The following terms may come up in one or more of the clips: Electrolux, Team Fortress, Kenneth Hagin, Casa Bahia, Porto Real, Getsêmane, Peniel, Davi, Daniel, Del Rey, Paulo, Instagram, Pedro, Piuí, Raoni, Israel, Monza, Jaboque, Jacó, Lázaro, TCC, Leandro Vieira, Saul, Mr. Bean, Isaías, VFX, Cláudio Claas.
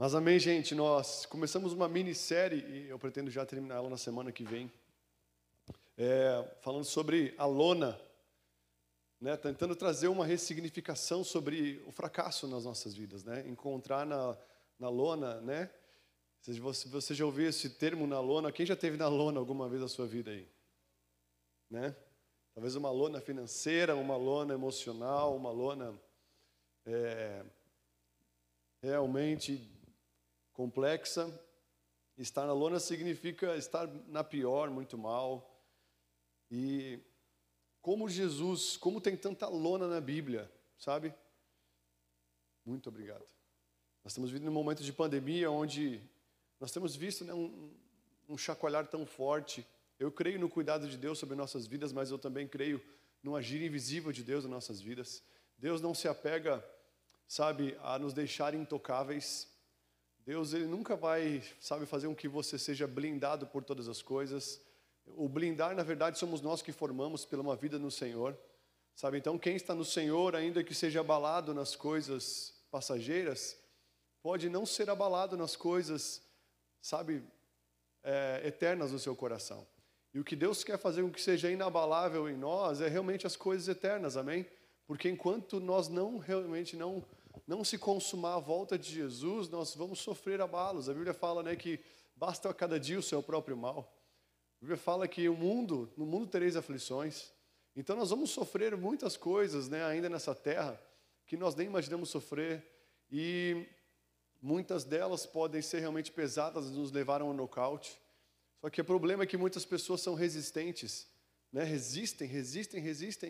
Mas amém, gente. Nós começamos uma minissérie, e eu pretendo já terminar ela na semana que vem, falando sobre a lona, né? Tentando trazer uma ressignificação sobre o fracasso nas nossas vidas, né? Encontrar na lona, né? Se você já ouviu esse termo na lona, quem já teve na lona alguma vez na sua vida aí? Né? Talvez uma lona financeira, uma lona emocional, uma lona realmente complexa. Estar na lona significa estar na pior, muito mal. E como Jesus, como tem tanta lona na Bíblia, sabe? Muito obrigado. Nós estamos vivendo um momento de pandemia onde nós temos visto, né, um chacoalhar tão forte. Eu creio no cuidado de Deus sobre nossas vidas, mas eu também creio no agir invisível de Deus nas nossas vidas. Deus não se apega, sabe, a nos deixar intocáveis. Deus, ele nunca vai, sabe, fazer com que você seja blindado por todas as coisas. O blindar, na verdade, somos nós que formamos pela uma vida no Senhor, sabe? Então, quem está no Senhor, ainda que seja abalado nas coisas passageiras, pode não ser abalado nas coisas, sabe, eternas no seu coração. E o que Deus quer fazer com que seja inabalável em nós é realmente as coisas eternas, amém? Porque enquanto nós não se consumar a volta de Jesus, nós vamos sofrer abalos. A Bíblia fala, né, que basta a cada dia o seu próprio mal. A Bíblia fala que no mundo tereis aflições. Então nós vamos sofrer muitas coisas, né, ainda nessa terra, que nós nem imaginamos sofrer. E muitas delas podem ser realmente pesadas, nos levaram ao nocaute. Só que o problema é que muitas pessoas são resistentes, né? Resistem.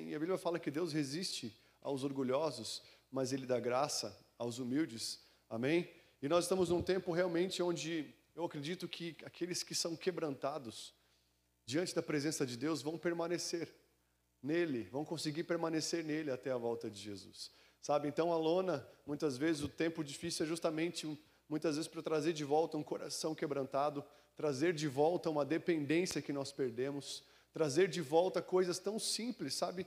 E a Bíblia fala que Deus resiste aos orgulhosos, mas Ele dá graça aos humildes. Amém? E nós estamos num tempo realmente onde eu acredito que aqueles que são quebrantados diante da presença de Deus vão permanecer nele, vão conseguir permanecer nele até a volta de Jesus. Sabe, então a lona, muitas vezes o tempo difícil é justamente, muitas vezes, para trazer de volta um coração quebrantado, trazer de volta uma dependência que nós perdemos, trazer de volta coisas tão simples, sabe?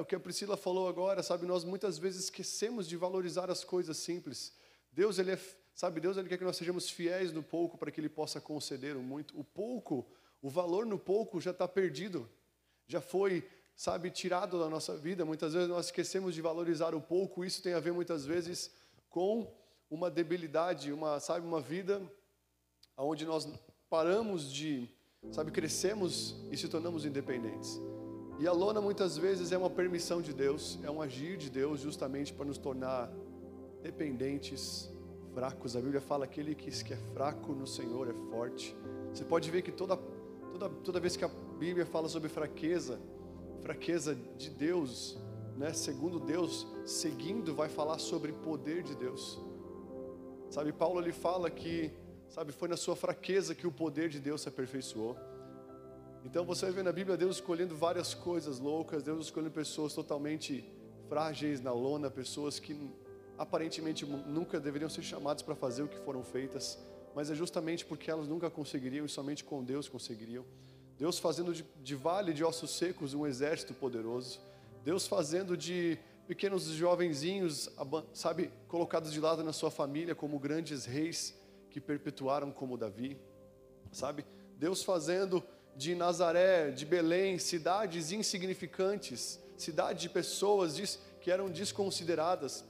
O que a Priscila falou agora, sabe? Nós muitas vezes esquecemos de valorizar as coisas simples. Deus, ele é, sabe? Deus, ele quer que nós sejamos fiéis no pouco para que ele possa conceder o muito. O pouco, o valor no pouco já está perdido, já foi, sabe, tirado da nossa vida. Muitas vezes nós esquecemos de valorizar o pouco. Isso tem a ver muitas vezes com uma debilidade, uma vida onde nós paramos de, sabe, crescemos e se tornamos independentes. E a lona muitas vezes é uma permissão de Deus, é um agir de Deus justamente para nos tornar dependentes, fracos. A Bíblia fala que aquele que é fraco no Senhor é forte. Você pode ver que toda vez que a Bíblia fala sobre fraqueza de Deus, né? Segundo Deus, seguindo, vai falar sobre poder de Deus. Sabe, Paulo, ele fala que, sabe, foi na sua fraqueza que o poder de Deus se aperfeiçoou. Então você vê na Bíblia Deus escolhendo várias coisas loucas, Deus escolhendo pessoas totalmente frágeis na lona, pessoas que aparentemente nunca deveriam ser chamadas para fazer o que foram feitas, mas é justamente porque elas nunca conseguiriam e somente com Deus conseguiriam. Deus fazendo de vale de ossos secos um exército poderoso. Deus fazendo de pequenos jovenzinhos, sabe, colocados de lado na sua família como grandes reis que perpetuaram como Davi, sabe? Deus fazendo de Nazaré, de Belém, cidades insignificantes, cidades de pessoas que eram desconsideradas,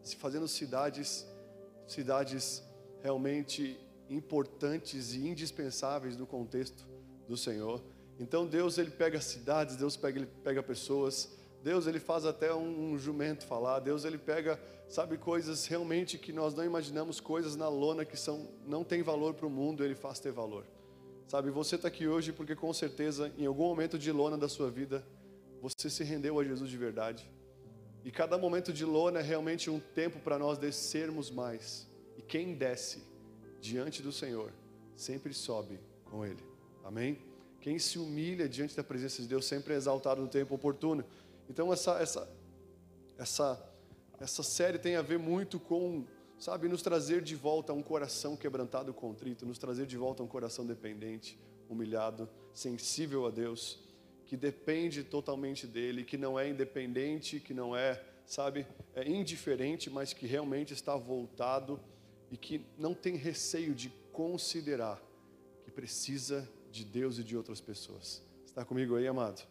se fazendo cidades realmente importantes e indispensáveis no contexto do Senhor. Então Deus, ele pega cidades, Deus ele pega pessoas, Deus, ele faz até um jumento falar, Deus, ele pega, sabe, coisas realmente que nós não imaginamos, coisas na lona que não tem valor para o mundo, ele faz ter valor. Sabe, você está aqui hoje porque com certeza em algum momento de lona da sua vida você se rendeu a Jesus de verdade. E cada momento de lona é realmente um tempo para nós descermos mais. E quem desce diante do Senhor sempre sobe com ele. Amém? Quem se humilha diante da presença de Deus sempre é exaltado no tempo oportuno. Então essa série tem a ver muito com, sabe, nos trazer de volta um coração quebrantado, contrito, nos trazer de volta um coração dependente, humilhado, sensível a Deus, que depende totalmente dele, que não é independente, que não é indiferente, mas que realmente está voltado e que não tem receio de considerar que precisa de Deus e de outras pessoas. Está comigo aí, amado?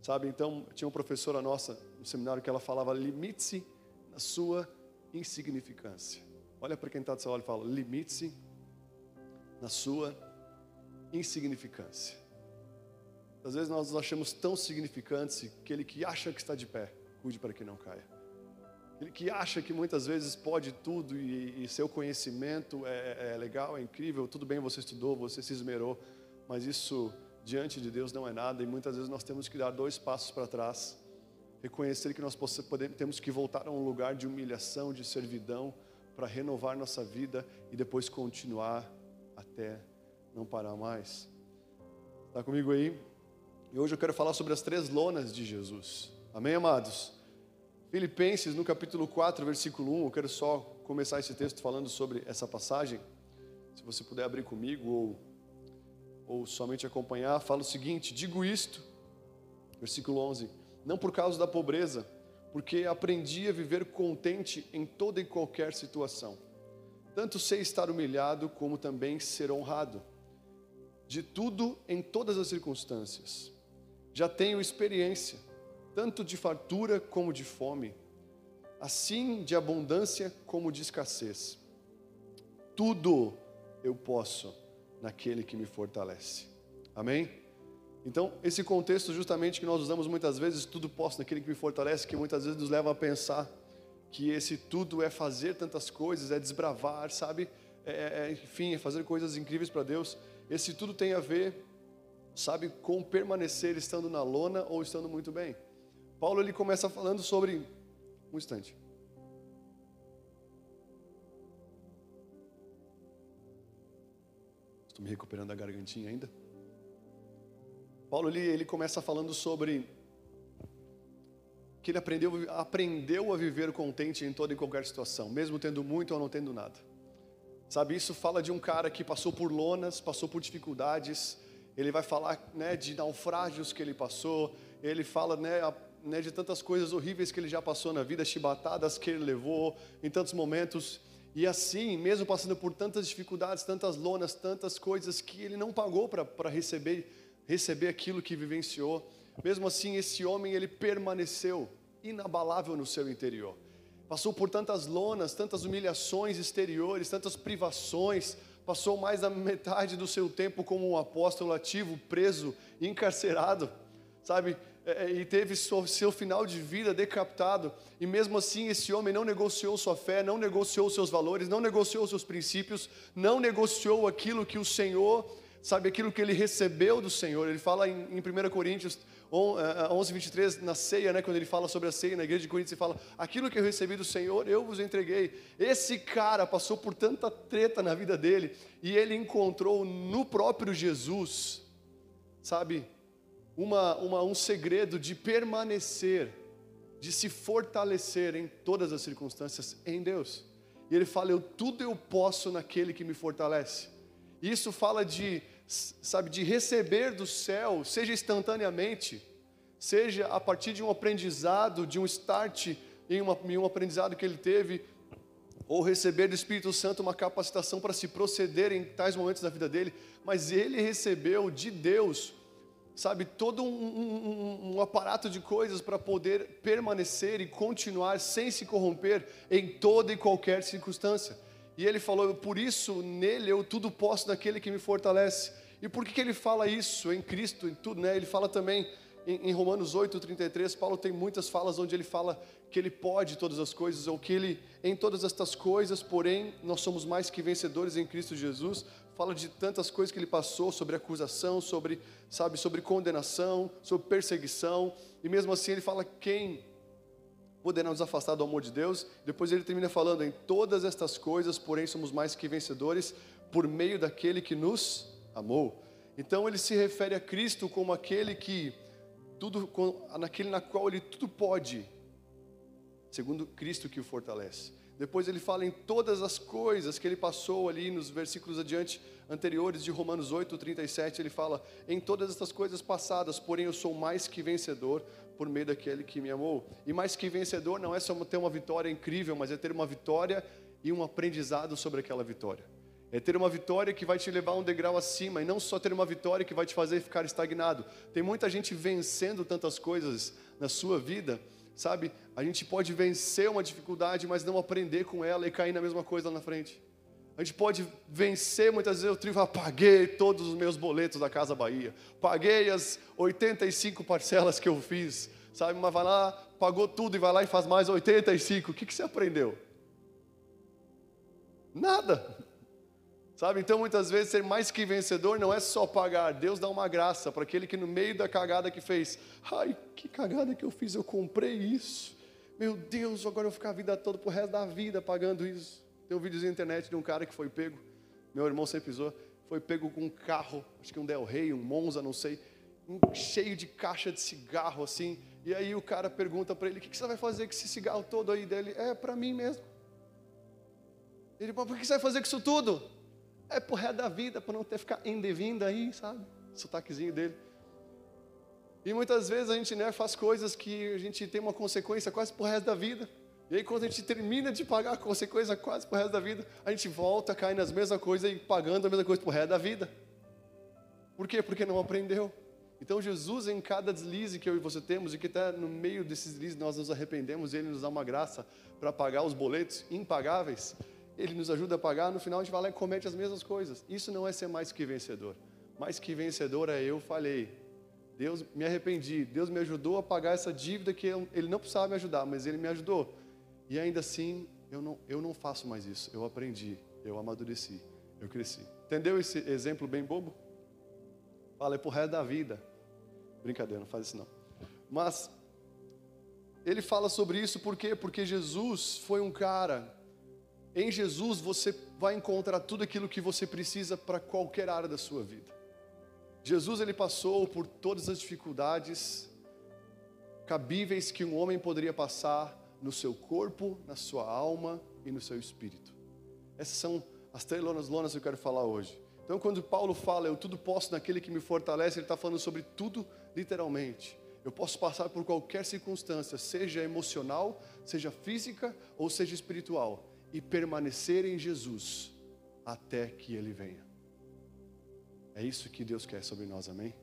Sabe, então, tinha uma professora nossa no seminário que ela falava: limite-se na sua insignificância. Olha para quem está do seu lado e fala: limite-se na sua insignificância. Às vezes nós nos achamos tão significantes que aquele que acha que está de pé, cuide para que não caia. Aquele que acha que muitas vezes pode tudo e seu conhecimento é legal, é incrível, tudo bem, você estudou, você se esmerou, mas isso diante de Deus não é nada, e muitas vezes nós temos que dar dois passos para trás, reconhecer que nós temos que voltar a um lugar de humilhação, de servidão, para renovar nossa vida e depois continuar até não parar mais. Está comigo aí? E hoje eu quero falar sobre as três lonas de Jesus. Amém, amados? Filipenses, no capítulo 4, versículo 1, eu quero só começar esse texto falando sobre essa passagem. Se você puder abrir comigo ou somente acompanhar, fala o seguinte: digo isto, versículo 11, não por causa da pobreza, porque aprendi a viver contente em toda e qualquer situação. Tanto sei estar humilhado, como também ser honrado. De tudo, em todas as circunstâncias. Já tenho experiência, tanto de fartura como de fome, assim de abundância como de escassez. Tudo eu posso naquele que me fortalece. Amém? Então, esse contexto justamente que nós usamos muitas vezes, tudo posso naquele que me fortalece, que muitas vezes nos leva a pensar que esse tudo é fazer tantas coisas, é desbravar, sabe? Enfim, é fazer coisas incríveis para Deus. Esse tudo tem a ver, sabe, com permanecer estando na lona ou estando muito bem. Paulo, ele começa falando sobre... Um instante. Estou me recuperando da gargantinha ainda. Paulo, ele começa falando sobre que ele aprendeu a viver contente em toda e qualquer situação, mesmo tendo muito ou não tendo nada. Sabe, isso fala de um cara que passou por lonas, passou por dificuldades. Ele vai falar, né, de naufrágios que ele passou. Ele fala, né, de tantas coisas horríveis que ele já passou na vida, chibatadas que ele levou em tantos momentos. E assim, mesmo passando por tantas dificuldades, tantas lonas, tantas coisas que ele não pagou para receber aquilo que vivenciou, mesmo assim, esse homem, ele permaneceu inabalável no seu interior. Passou por tantas lonas, tantas humilhações exteriores, tantas privações. Passou mais da metade do seu tempo como um apóstolo ativo, preso, encarcerado, sabe? E teve seu final de vida decapitado. E mesmo assim, esse homem não negociou sua fé, não negociou seus valores, não negociou seus princípios, não negociou aquilo que o Senhor, sabe, aquilo que ele recebeu do Senhor. Ele fala em 1 Coríntios 11, 23, na ceia, né, quando ele fala sobre a ceia na igreja de Coríntios, ele fala: aquilo que eu recebi do Senhor, eu vos entreguei. Esse cara passou por tanta treta na vida dele, e ele encontrou no próprio Jesus, sabe, um segredo de permanecer, de se fortalecer em todas as circunstâncias em Deus. E ele fala: tudo eu posso naquele que me fortalece. Isso fala de, sabe, de receber do céu, seja instantaneamente, seja a partir de um aprendizado, de um start em um aprendizado que ele teve, ou receber do Espírito Santo uma capacitação para se proceder em tais momentos da vida dele. Mas ele recebeu de Deus, sabe, todo um aparato de coisas para poder permanecer e continuar sem se corromper em toda e qualquer circunstância. E ele falou: por isso nele eu tudo posso naquele que me fortalece. E por que ele fala isso em Cristo, em tudo, né? Ele fala também em Romanos 8:33, Paulo tem muitas falas onde ele fala que ele pode todas as coisas, ou que ele, em todas estas coisas, porém, nós somos mais que vencedores em Cristo Jesus. Fala de tantas coisas que ele passou, sobre acusação, sobre condenação, sobre perseguição, e mesmo assim ele fala: quem poderá nos afastar do amor de Deus? Depois ele termina falando: em todas estas coisas, porém, somos mais que vencedores por meio daquele que nos amou. Então ele se refere a Cristo como aquele que tudo, naquele na qual ele tudo pode, segundo Cristo que o fortalece. Depois ele fala em todas as coisas que ele passou ali nos versículos adiante, anteriores de Romanos 8:37, ele fala: em todas estas coisas passadas, porém eu sou mais que vencedor por meio daquele que me amou. E mais que vencedor não é só ter uma vitória incrível, mas é ter uma vitória e um aprendizado sobre aquela vitória. É ter uma vitória que vai te levar um degrau acima, e não só ter uma vitória que vai te fazer ficar estagnado. Tem muita gente vencendo tantas coisas na sua vida, sabe? A gente pode vencer uma dificuldade, mas não aprender com ela e cair na mesma coisa lá na frente. A gente pode vencer, muitas vezes eu triunfo, paguei todos os meus boletos da Casa Bahia, paguei as 85 parcelas que eu fiz, sabe? Mas vai lá, pagou tudo e vai lá e faz mais 85. O que que você aprendeu? Nada. Sabe, então muitas vezes ser mais que vencedor não é só pagar. Deus dá uma graça para aquele que no meio da cagada que fez. Ai, que cagada que eu fiz, eu comprei isso. Meu Deus, agora eu vou ficar a vida toda, pro resto da vida pagando isso. Tem um vídeo na internet de um cara que foi pego, meu irmão sempre usou, foi pego com um carro, acho que um Del Rey, um Monza, não sei, cheio de caixa de cigarro assim. E aí o cara pergunta para ele, o que você vai fazer com esse cigarro todo aí dele? É, para mim mesmo. Ele, mas por que você vai fazer com isso tudo? É pro resto da vida, para não ter que ficar endevindo aí, sabe? O sotaquezinho dele. E muitas vezes a gente, né, faz coisas que a gente tem uma consequência quase pro resto da vida. E aí quando a gente termina de pagar a consequência quase pro resto da vida, a gente volta, cai nas mesmas coisas e pagando a mesma coisa pro resto da vida. Por quê? Porque não aprendeu. Então Jesus, em cada deslize que eu e você temos, e que até no meio desses deslizes nós nos arrependemos, Ele nos dá uma graça para pagar os boletos impagáveis. Ele nos ajuda a pagar, no final a gente vai lá e comete as mesmas coisas. Isso não é ser mais que vencedor. Mais que vencedor é eu falei. Deus, me arrependi. Deus me ajudou a pagar essa dívida que Ele não precisava me ajudar, mas Ele me ajudou. E ainda assim, eu não faço mais isso. Eu aprendi, eu amadureci, eu cresci. Entendeu esse exemplo bem bobo? Fala, é pro resto da vida. Brincadeira, não faz isso não. Mas, Ele fala sobre isso por quê? Porque Jesus foi um cara... Em Jesus você vai encontrar tudo aquilo que você precisa para qualquer área da sua vida. Jesus, Ele passou por todas as dificuldades cabíveis que um homem poderia passar no seu corpo, na sua alma e no seu espírito. Essas são as três lonas que eu quero falar hoje. Então quando Paulo fala, eu tudo posso naquele que me fortalece, ele está falando sobre tudo literalmente. Eu posso passar por qualquer circunstância, seja emocional, seja física ou seja espiritual. E permanecer em Jesus até que Ele venha. É isso que Deus quer sobre nós, amém?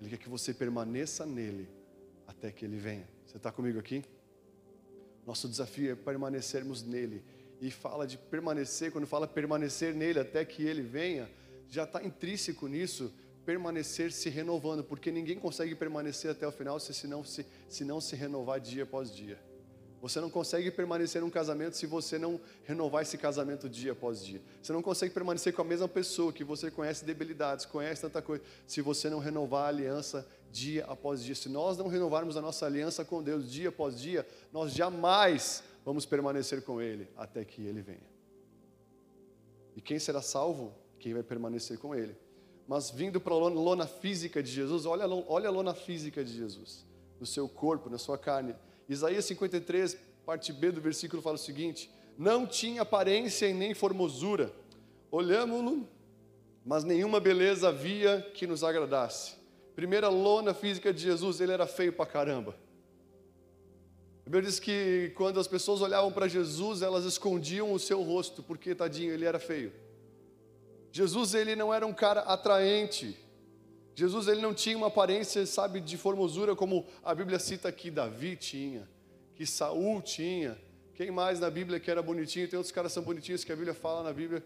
Ele quer que você permaneça nele até que Ele venha. Você está comigo aqui? Nosso desafio é permanecermos nele. E fala de permanecer, quando fala permanecer nele até que Ele venha, já está intrínseco nisso, permanecer se renovando, porque ninguém consegue permanecer até o final se não se renovar dia após dia. Você não consegue permanecer num casamento se você não renovar esse casamento dia após dia. Você não consegue permanecer com a mesma pessoa que você conhece debilidades, conhece tanta coisa, se você não renovar a aliança dia após dia. Se nós não renovarmos a nossa aliança com Deus dia após dia, nós jamais vamos permanecer com Ele até que Ele venha. E quem será salvo? Quem vai permanecer com Ele. Mas vindo para a lona física de Jesus, olha a lona física de Jesus, no seu corpo, na sua carne. Isaías 53, parte B do versículo, fala o seguinte: não tinha aparência e nem formosura, olhámo-lo, mas nenhuma beleza havia que nos agradasse. Primeira lona física de Jesus, ele era feio pra caramba. A Bíblia diz que quando as pessoas olhavam para Jesus, elas escondiam o seu rosto, porque tadinho, ele era feio. Jesus, ele não era um cara atraente. Jesus, ele não tinha uma aparência, sabe, de formosura, como a Bíblia cita que Davi tinha, que Saul tinha. Quem mais na Bíblia que era bonitinho? Tem outros caras que são bonitinhos que a Bíblia fala na Bíblia,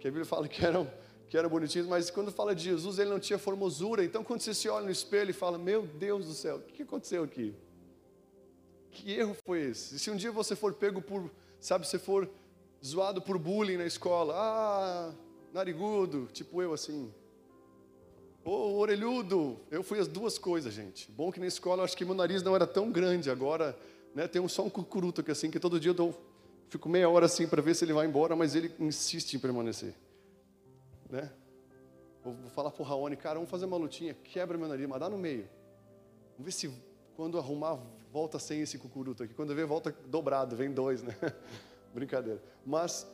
que eram bonitinhos, mas quando fala de Jesus, ele não tinha formosura. Então quando você se olha no espelho e fala, meu Deus do céu, o que aconteceu aqui? Que erro foi esse? E se um dia você for pego por, sabe, você for zoado por bullying na escola, narigudo, tipo eu assim... Ô, orelhudo, eu fui as duas coisas, gente. Bom que na escola eu acho que meu nariz não era tão grande. Agora, né, tem só um cucuruto aqui assim, que todo dia eu fico meia hora assim para ver se ele vai embora, mas ele insiste em permanecer, né? Vou falar pro Raoni, cara, vamos fazer uma lutinha, quebra meu nariz, mas dá no meio. Vamos ver se quando arrumar, volta sem esse cucuruto aqui. Quando vê, volta dobrado, vem dois, né? Brincadeira. Mas,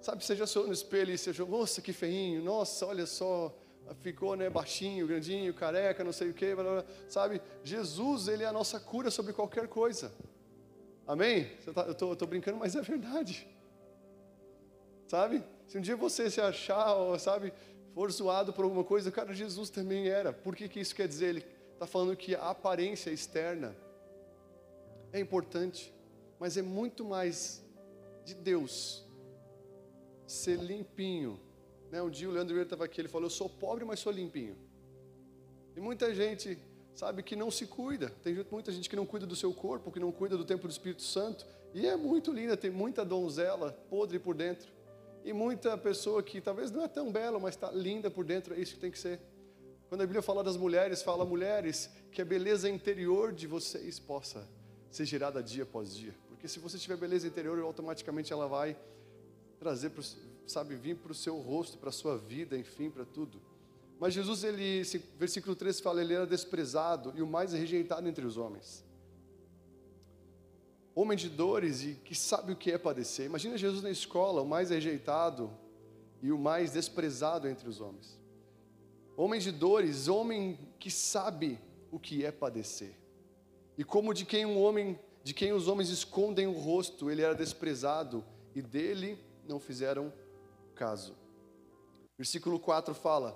sabe, você já olhou no espelho e você já, nossa, que feinho, nossa, olha só... Ficou, né, baixinho, grandinho, careca, não sei o que, blá, blá, sabe? Jesus, ele é a nossa cura sobre qualquer coisa. Amém? Eu tô brincando, mas é verdade. sabe? Se um dia você se achar, ou, sabe, for zoado por alguma coisa, cara, Jesus também era. Por que isso quer dizer? Ele está falando que a aparência externa é importante, mas é muito mais de Deus ser limpinho, né? Um dia o Leandro Vieira estava aqui, ele falou, eu sou pobre, mas sou limpinho. E muita gente, sabe, que não se cuida. Tem muita gente que não cuida do seu corpo, que não cuida do templo do Espírito Santo. E é muito linda, tem muita donzela podre por dentro. E muita pessoa que talvez não é tão bela, mas está linda por dentro. É isso que tem que ser. Quando a Bíblia fala das mulheres, fala, mulheres, que a beleza interior de vocês possa ser gerada dia após dia. Porque se você tiver beleza interior, automaticamente ela vai trazer, sabe, vir para o seu rosto, para a sua vida, enfim, para tudo. Mas Jesus, ele, versículo 13 fala, ele era desprezado e o mais rejeitado entre os homens. Homem de dores e que sabe o que é padecer. Imagina Jesus na escola, o mais rejeitado e o mais desprezado entre os homens. Homem de dores, homem que sabe o que é padecer. E como de quem os homens escondem o rosto, ele era desprezado e dele não fizeram caso. Versículo 4 fala,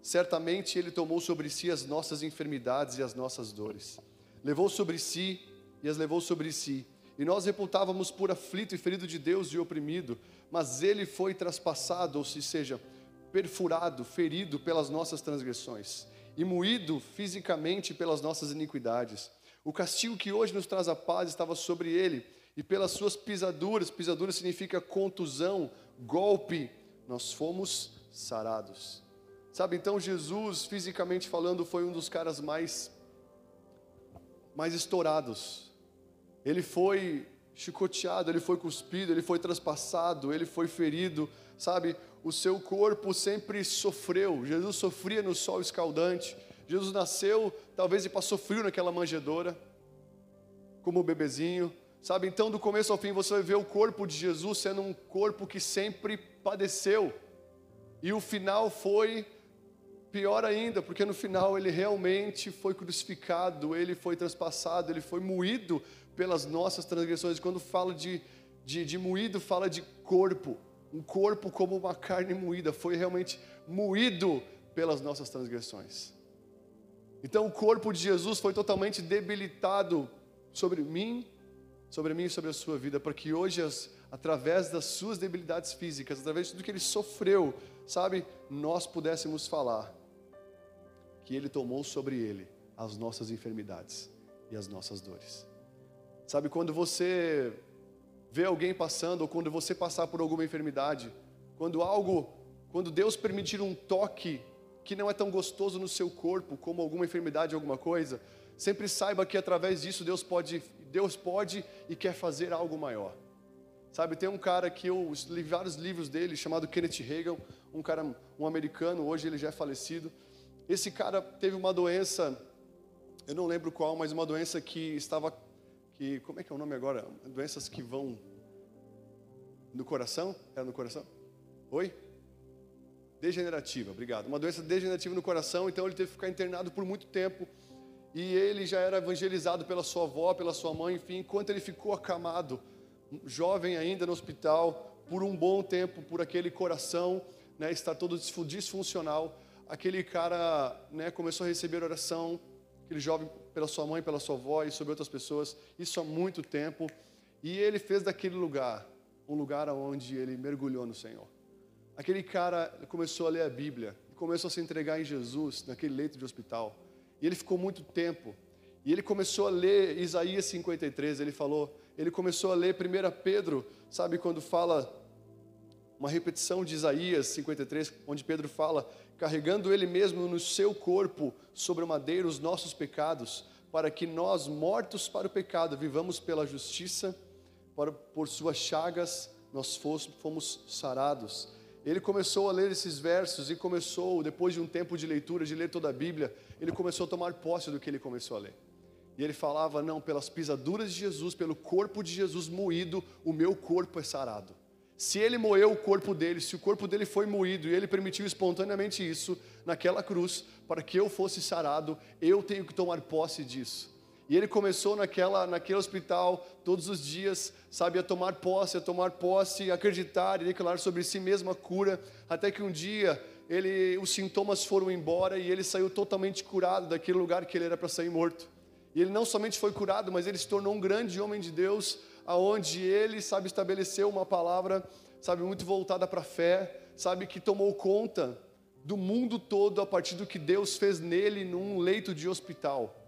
certamente ele tomou sobre si as nossas enfermidades e as nossas dores. Levou sobre si e as levou sobre si. E nós reputávamos por aflito e ferido de Deus e oprimido, mas ele foi traspassado, ou seja, perfurado, ferido pelas nossas transgressões, e moído fisicamente pelas nossas iniquidades. O castigo que hoje nos traz a paz estava sobre ele, e pelas suas pisaduras, pisadura significa contusão, golpe, nós fomos sarados. Sabe, então Jesus, fisicamente falando, foi um dos caras mais estourados. Ele foi chicoteado, ele foi cuspido, ele foi traspassado, ele foi ferido, sabe? O seu corpo sempre sofreu. Jesus sofria no sol escaldante. Jesus nasceu, talvez, e passou frio naquela manjedoura, como bebezinho, sabe? Então, do começo ao fim, você vai ver o corpo de Jesus sendo um corpo que sempre padeceu. E o final foi pior ainda, porque no final ele realmente foi crucificado, ele foi transpassado, ele foi moído pelas nossas transgressões. Quando fala de moído, fala de corpo. Um corpo como uma carne moída, foi realmente moído pelas nossas transgressões. Então o corpo de Jesus foi totalmente debilitado sobre mim e sobre a sua vida, para que hoje, através das suas debilidades físicas, através de tudo que ele sofreu, sabe, nós pudéssemos falar que ele tomou sobre ele as nossas enfermidades e as nossas dores. Sabe, quando você vê alguém passando, ou quando você passar por alguma enfermidade, quando Deus permitir um toque que não é tão gostoso no seu corpo, como alguma enfermidade, alguma coisa, sempre saiba que através disso Deus pode e quer fazer algo maior. Sabe, tem um cara que eu li vários livros dele, chamado Kenneth Hagin, um americano, hoje ele já é falecido. Esse cara teve uma doença, eu não lembro qual, mas uma doença que como é que é o nome agora? Doenças que vão no coração? Era no coração? Oi? Degenerativa, obrigado. Uma doença degenerativa no coração, então ele teve que ficar internado por muito tempo. E ele já era evangelizado pela sua avó, pela sua mãe, enfim, enquanto ele ficou acamado, jovem ainda no hospital, por um bom tempo, por aquele coração, né, estar todo disfuncional, aquele cara, né, começou a receber oração, aquele jovem, pela sua mãe, pela sua avó e sobre outras pessoas, isso há muito tempo, e ele fez daquele lugar, um lugar onde ele mergulhou no Senhor. Aquele cara começou a ler a Bíblia, começou a se entregar em Jesus, naquele leito de hospital, e ele ficou muito tempo, e ele começou a ler Isaías 53, ele começou a ler 1 Pedro, sabe, quando fala uma repetição de Isaías 53, onde Pedro fala, carregando ele mesmo no seu corpo, sobre o madeiro, os nossos pecados, para que nós, mortos para o pecado, vivamos pela justiça, por suas chagas, nós fomos sarados. Ele começou a ler esses versos e começou, depois de um tempo de leitura, de ler toda a Bíblia, ele começou a tomar posse do que ele começou a ler. E ele falava, não, pelas pisaduras de Jesus, pelo corpo de Jesus moído, o meu corpo é sarado. Se ele moeu o corpo dele, se o corpo dele foi moído e ele permitiu espontaneamente isso naquela cruz, para que eu fosse sarado, eu tenho que tomar posse disso. E ele começou naquele hospital, todos os dias, sabe, a tomar posse, acreditar e declarar sobre si mesmo a cura, até que um dia os sintomas foram embora e ele saiu totalmente curado daquele lugar que ele era para sair morto. E ele não somente foi curado, mas ele se tornou um grande homem de Deus, aonde ele, sabe, estabeleceu uma palavra, sabe, muito voltada para a fé, sabe, que tomou conta do mundo todo a partir do que Deus fez nele num leito de hospital.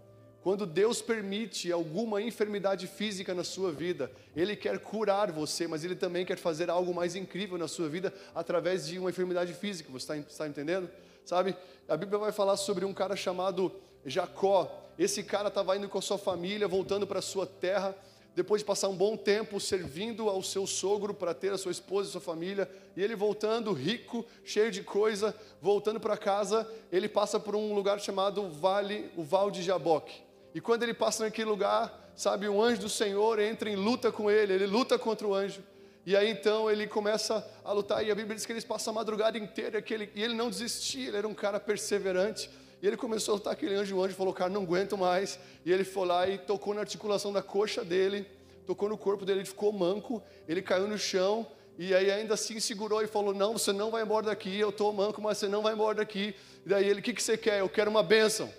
Quando Deus permite alguma enfermidade física na sua vida, Ele quer curar você, mas Ele também quer fazer algo mais incrível na sua vida através de uma enfermidade física. Você está entendendo? Sabe? A Bíblia vai falar sobre um cara chamado Jacó. Esse cara estava indo com a sua família, voltando para a sua terra, depois de passar um bom tempo servindo ao seu sogro para ter a sua esposa e sua família, e ele voltando rico, cheio de coisa, voltando para casa, ele passa por um lugar chamado o Vale de Jaboque. E quando ele passa naquele lugar, sabe, o anjo do Senhor entra em luta com ele luta contra o anjo. E aí então ele começa a lutar, e a Bíblia diz que eles passam a madrugada inteira, e ele não desistia, ele era um cara perseverante. E ele começou a lutar aquele anjo, e o anjo falou, cara, não aguento mais. E ele foi lá e tocou na articulação da coxa dele, tocou no corpo dele, ele ficou manco, ele caiu no chão, e aí ainda assim segurou e falou, não, você não vai embora daqui, eu estou manco, mas você não vai embora daqui. E daí ele, o que você quer? Eu quero uma bênção.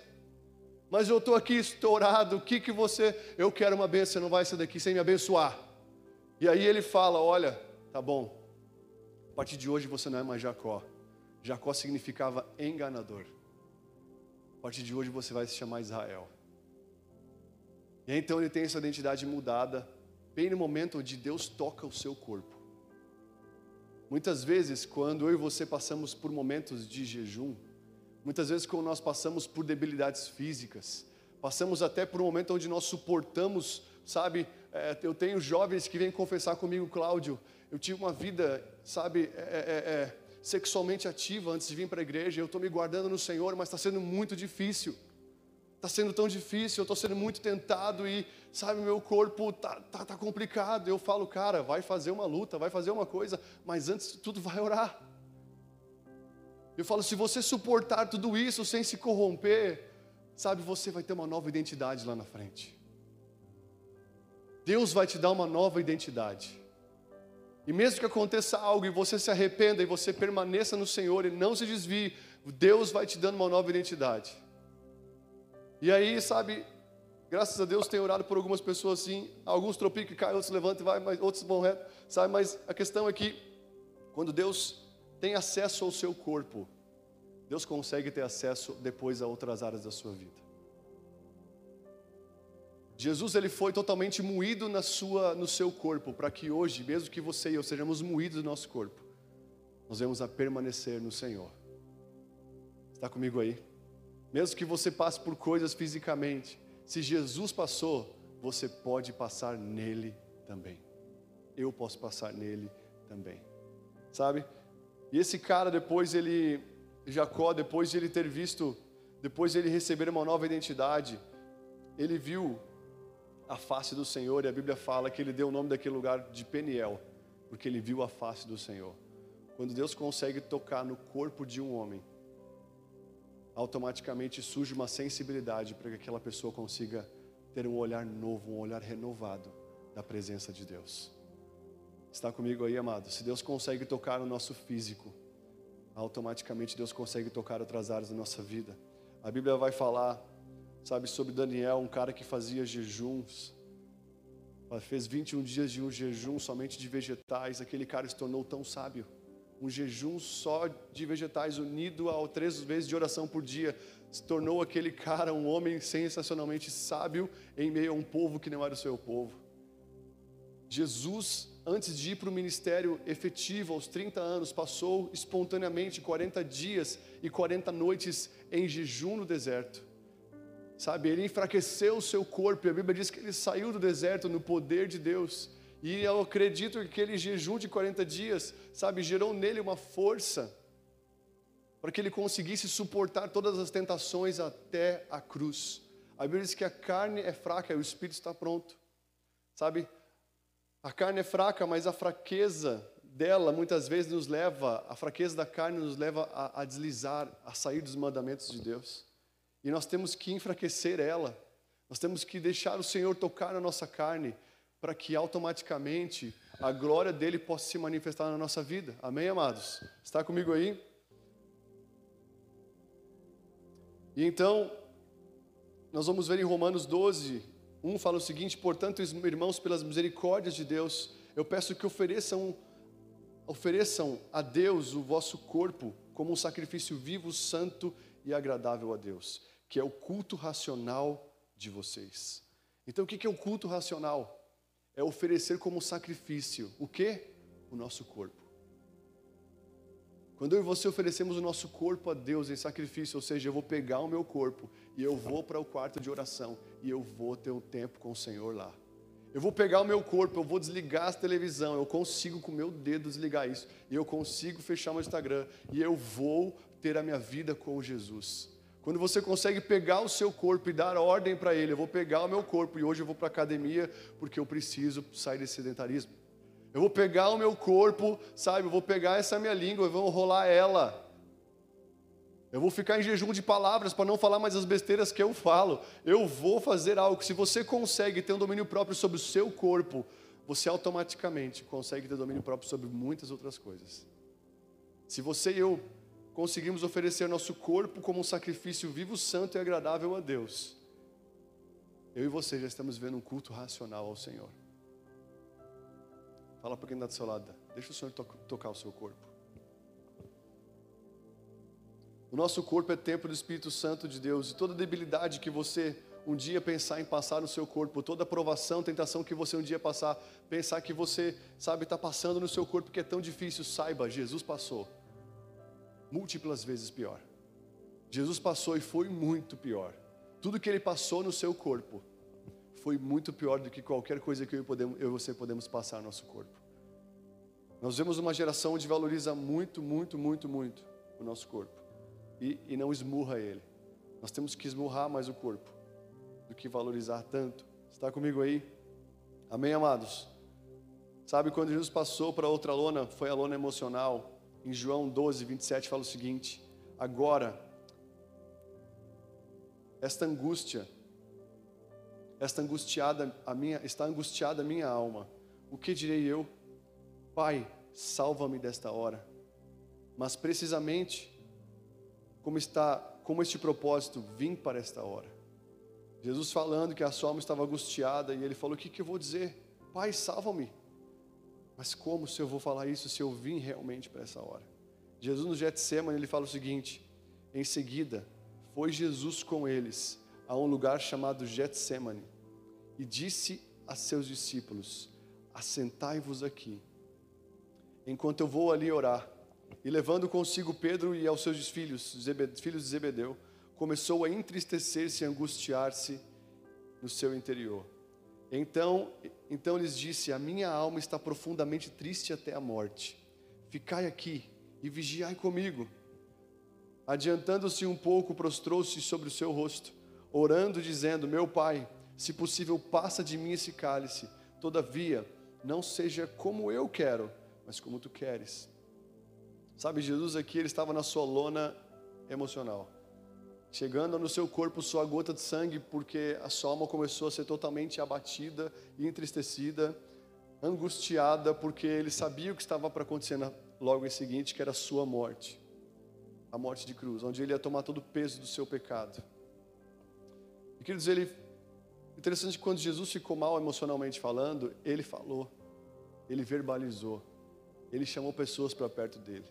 Mas eu estou aqui estourado, eu quero uma bênção, você não vai sair daqui sem me abençoar. E aí ele fala, olha, tá bom, a partir de hoje você não é mais Jacó. Jacó significava enganador. A partir de hoje você vai se chamar Israel. E aí, então ele tem essa identidade mudada, bem no momento onde Deus toca o seu corpo. Muitas vezes, quando eu e você passamos por momentos de jejum, muitas vezes quando nós passamos por debilidades físicas, passamos até por um momento onde nós suportamos, sabe, eu tenho jovens que vêm confessar comigo, Cláudio, eu tive uma vida, sabe, sexualmente ativa antes de vir para a igreja, eu estou me guardando no Senhor, mas está sendo muito difícil, está sendo tão difícil, eu estou sendo muito tentado e, sabe, meu corpo tá complicado. Eu falo, cara, vai fazer uma luta, vai fazer uma coisa, mas antes de tudo vai orar. Eu falo, se você suportar tudo isso sem se corromper, sabe, você vai ter uma nova identidade lá na frente. Deus vai te dar uma nova identidade. E mesmo que aconteça algo e você se arrependa e você permaneça no Senhor e não se desvie, Deus vai te dando uma nova identidade. E aí, sabe, graças a Deus tenho orado por algumas pessoas assim, alguns tropicam e caem, outros levantam e vai, mas outros vão reto, sabe? Mas a questão é que quando Deus tem acesso ao seu corpo, Deus consegue ter acesso depois a outras áreas da sua vida. Jesus, ele foi totalmente moído no seu corpo, para que hoje, mesmo que você e eu sejamos moídos no nosso corpo, nós vamos a permanecer no Senhor. Está comigo aí? Mesmo que você passe por coisas fisicamente, se Jesus passou, você pode passar nele também. Eu posso passar nele também, sabe? E esse cara, Jacó, depois de ele receber uma nova identidade, ele viu a face do Senhor, e a Bíblia fala que ele deu o nome daquele lugar de Peniel, porque ele viu a face do Senhor. Quando Deus consegue tocar no corpo de um homem, automaticamente surge uma sensibilidade para que aquela pessoa consiga ter um olhar novo, um olhar renovado da presença de Deus. Está comigo aí, amado? Se Deus consegue tocar no nosso físico, automaticamente Deus consegue tocar outras áreas da nossa vida. A Bíblia vai falar, sabe, sobre Daniel, um cara que fazia jejuns, fez 21 dias de um jejum somente de vegetais, aquele cara se tornou tão sábio, um jejum só de vegetais unido a 3 vezes de oração por dia, se tornou aquele cara um homem sensacionalmente sábio em meio a um povo que não era o seu povo. Jesus, antes de ir para o ministério efetivo aos 30 anos, passou espontaneamente 40 dias e 40 noites em jejum no deserto. Sabe, ele enfraqueceu o seu corpo, e a Bíblia diz que ele saiu do deserto no poder de Deus. E eu acredito que aquele jejum de 40 dias, sabe, gerou nele uma força para que ele conseguisse suportar todas as tentações até a cruz. A Bíblia diz que a carne é fraca e o espírito está pronto. Sabe, a carne é fraca, mas a fraqueza dela muitas vezes a fraqueza da carne nos leva a deslizar, a sair dos mandamentos de Deus. E nós temos que enfraquecer ela, Nós temos que deixar o Senhor tocar na nossa carne para que automaticamente a glória dEle possa se manifestar na nossa vida. Amém, amados? Está comigo aí? E então, nós vamos ver em Romanos 12, 1 fala o seguinte: portanto, irmãos, pelas misericórdias de Deus, eu peço que ofereçam a Deus o vosso corpo como um sacrifício vivo, santo e agradável a Deus, que é o culto racional de vocês. Então, o que é o culto racional? É oferecer como sacrifício o quê? O nosso corpo. Quando eu e você oferecemos o nosso corpo a Deus em sacrifício, ou seja, eu vou pegar o meu corpo e eu vou para o quarto de oração e eu vou ter um tempo com o Senhor lá. Eu vou pegar o meu corpo, eu vou desligar a televisão, eu consigo com o meu dedo desligar isso, e eu consigo fechar meu Instagram, e eu vou ter a minha vida com Jesus. Quando você consegue pegar o seu corpo e dar ordem para ele, eu vou pegar o meu corpo e hoje eu vou para a academia porque eu preciso sair desse sedentarismo. Eu vou pegar o meu corpo, sabe, eu vou pegar essa minha língua, eu vou enrolar ela. Eu vou ficar em jejum de palavras para não falar mais as besteiras que eu falo. Eu vou fazer algo. Se você consegue ter um domínio próprio sobre o seu corpo, você automaticamente consegue ter domínio próprio sobre muitas outras coisas. Se você e eu conseguimos oferecer nosso corpo como um sacrifício vivo, santo e agradável a Deus, eu e você já estamos vivendo um culto racional ao Senhor. Fala para quem está do seu lado: deixa o Senhor tocar o seu corpo. O nosso corpo é templo do Espírito Santo de Deus, e toda debilidade que você um dia pensar em passar no seu corpo, toda provação, tentação que você um dia pensar que você, sabe, está passando no seu corpo que é tão difícil, saiba, Jesus passou múltiplas vezes pior. Jesus passou e foi muito pior. Tudo que ele passou no seu corpo foi muito pior do que qualquer coisa que eu e você podemos passar no nosso corpo. Nós vemos uma geração onde valoriza muito, muito, muito, muito o nosso corpo. E não esmurra ele. Nós temos que esmurrar mais o corpo do que valorizar tanto. Está comigo aí? Amém, amados? Sabe, quando Jesus passou para outra lona, foi a lona emocional. Em João 12, 27 fala o seguinte: agora, está angustiada a minha alma. O que direi eu? Pai, salva-me desta hora. Mas precisamente, como este propósito, vim para esta hora. Jesus falando que a sua alma estava angustiada, e ele falou: o que eu vou dizer? Pai, salva-me. Mas como se eu vou falar isso, se eu vim realmente para essa hora? Jesus no Getsêmane, ele fala o seguinte: em seguida, foi Jesus com eles a um lugar chamado Getsêmane, e disse a seus discípulos: assentai-vos aqui, enquanto eu vou ali orar. E levando consigo Pedro e aos seus filhos de Zebedeu, começou a entristecer-se e angustiar-se no seu interior. Então lhes disse: a minha alma está profundamente triste até a morte. Ficai aqui e vigiai comigo. Adiantando-se um pouco, prostrou-se sobre o seu rosto, orando, dizendo: meu pai, se possível, passa de mim esse cálice. Todavia, não seja como eu quero, mas como tu queres. Sabe, Jesus aqui, ele estava na sua lona emocional, chegando no seu corpo sua gota de sangue, porque a sua alma começou a ser totalmente abatida e entristecida, angustiada, porque ele sabia o que estava para acontecer logo em seguida, que era a sua morte, a morte de cruz, onde ele ia tomar todo o peso do seu pecado. E quer dizer, interessante que quando Jesus ficou mal emocionalmente falando, ele falou, ele verbalizou, ele chamou pessoas para perto dele.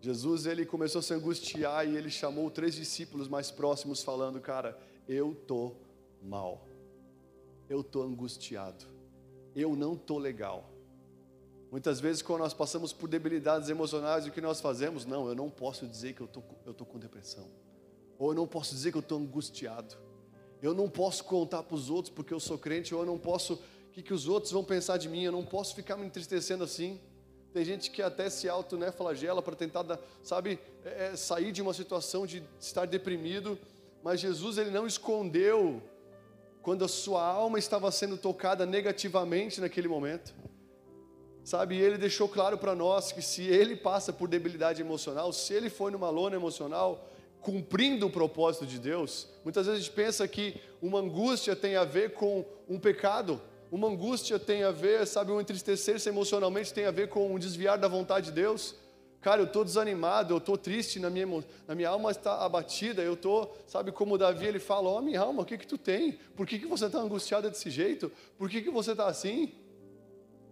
Jesus, ele começou a se angustiar e ele chamou 3 discípulos mais próximos falando: cara, eu tô mal, eu tô angustiado, eu não tô legal. Muitas vezes quando nós passamos por debilidades emocionais, o que nós fazemos? Não, eu não posso dizer que eu tô com depressão, ou eu não posso dizer que eu tô angustiado, eu não posso contar para os outros porque eu sou crente, ou eu não posso, o que os outros vão pensar de mim, eu não posso ficar me entristecendo assim. Tem gente que até se auto, né, flagela para tentar, sabe, sair de uma situação de estar deprimido. Mas Jesus, ele não escondeu quando a sua alma estava sendo tocada negativamente naquele momento. Sabe, ele deixou claro para nós que se ele passa por debilidade emocional, se ele foi numa lona emocional, cumprindo o propósito de Deus. Muitas vezes a gente pensa que uma angústia tem a ver com um pecado. Uma angústia tem a ver, sabe, um entristecer-se emocionalmente tem a ver com um desviar da vontade de Deus. Cara, eu estou desanimado, eu estou triste, na minha alma está abatida, eu estou, sabe, como Davi, ele fala, ó, minha alma, o que que tu tem? Por que que você está angustiada desse jeito? Por que que você está assim?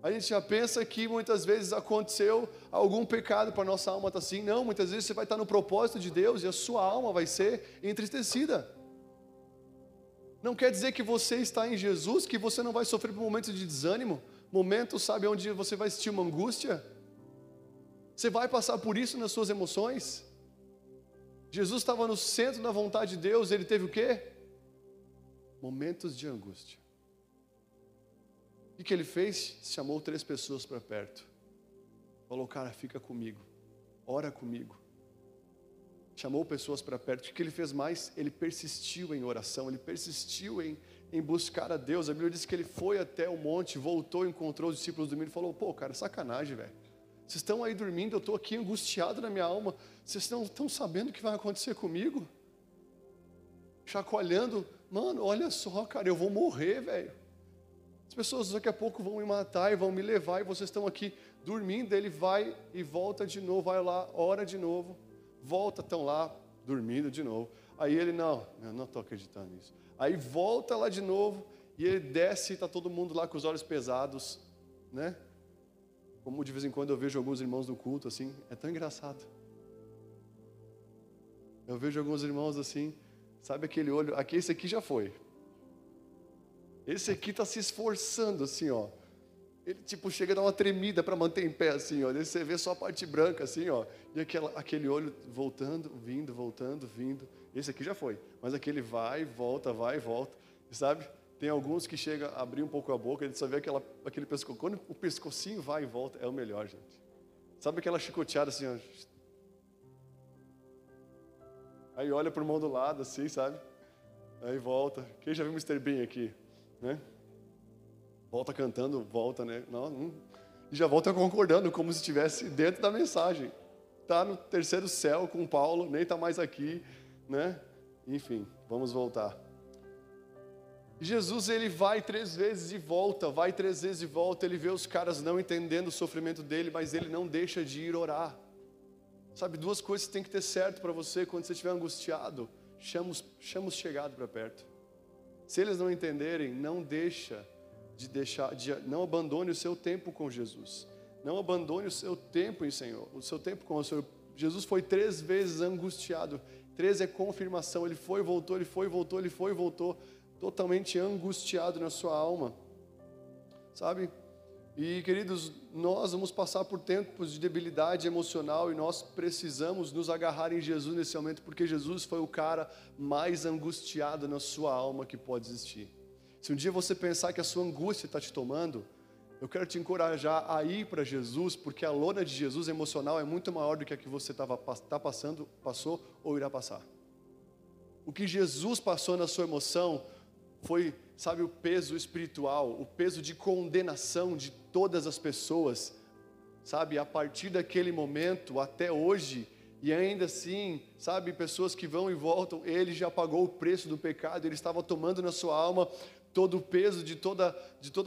A gente já pensa que muitas vezes aconteceu algum pecado para a nossa alma estar assim. Não, muitas vezes você vai estar no propósito de Deus e a sua alma vai ser entristecida. Não quer dizer que você está em Jesus, que você não vai sofrer por momentos de desânimo, momentos, sabe, onde você vai sentir uma angústia. Você vai passar por isso nas suas emoções. Jesus estava no centro da vontade de Deus, ele teve o quê? Momentos de angústia. O que ele fez? Chamou 3 pessoas para perto. Falou, cara, fica comigo. Ora comigo. Chamou pessoas para perto. O que ele fez mais? Ele persistiu em oração. Ele persistiu em buscar a Deus. A Bíblia diz que ele foi até o monte, voltou, encontrou os discípulos dormindo e falou, pô, cara, sacanagem, velho. Vocês estão aí dormindo, eu estou aqui angustiado na minha alma. Vocês não estão sabendo o que vai acontecer comigo? Chacoalhando. Mano, olha só, cara, eu vou morrer, velho. As pessoas daqui a pouco vão me matar e vão me levar e vocês estão aqui dormindo. Ele vai e volta de novo, vai lá, ora de novo, volta, estão lá dormindo de novo. Aí ele, não, eu não estou acreditando nisso. Aí volta lá de novo e ele desce e está todo mundo lá com os olhos pesados, né? Como de vez em quando eu vejo alguns irmãos do culto assim, é tão engraçado. Eu vejo alguns irmãos assim, sabe aquele olho, aqui, esse aqui já foi. Esse aqui está se esforçando assim, ó. Ele tipo chega a dar uma tremida para manter em pé assim, ó. Aí você vê só a parte branca assim, ó. E aquele olho voltando, vindo, voltando, vindo. Esse aqui já foi. Mas aquele vai e volta, sabe? Tem alguns que chega a abrir um pouco a boca, ele só vê aquele pescoço. Quando o pescocinho vai e volta, é o melhor, gente. Sabe aquela chicoteada assim, ó. Aí olha pro irmão do lado assim, sabe? Aí volta. Quem já viu Mr. Bean aqui? Né? Volta cantando, volta, né? Não. E já volta concordando, como se estivesse dentro da mensagem. Está no terceiro céu com Paulo, nem está mais aqui, né? Enfim, vamos voltar. Jesus, ele vai 3 vezes e volta, vai 3 vezes e volta. Ele vê os caras não entendendo o sofrimento dele, mas ele não deixa de ir orar. Sabe, 2 coisas que tem que ter certo para você quando você estiver angustiado. Chama os chegados para perto. Se eles não entenderem, não não abandone o seu tempo com Jesus. Não abandone o seu tempo em Senhor, o seu tempo com o Senhor. Jesus foi 3 vezes angustiado. 3 é confirmação. Ele foi e voltou, ele foi e voltou, ele foi e voltou, totalmente angustiado na sua alma, sabe? E queridos, nós vamos passar por tempos de debilidade emocional e nós precisamos nos agarrar em Jesus nesse momento, porque Jesus foi o cara mais angustiado na sua alma que pode existir. Se um dia você pensar que a sua angústia está te tomando, eu quero te encorajar a ir para Jesus, porque a lona de Jesus emocional é muito maior do que a que você está passando, passou ou irá passar. O que Jesus passou na sua emoção foi, sabe, o peso espiritual, o peso de condenação de todas as pessoas, sabe, a partir daquele momento até hoje, e ainda assim, sabe, pessoas que vão e voltam. Ele já pagou o preço do pecado, ele estava tomando na sua alma todo o peso de toda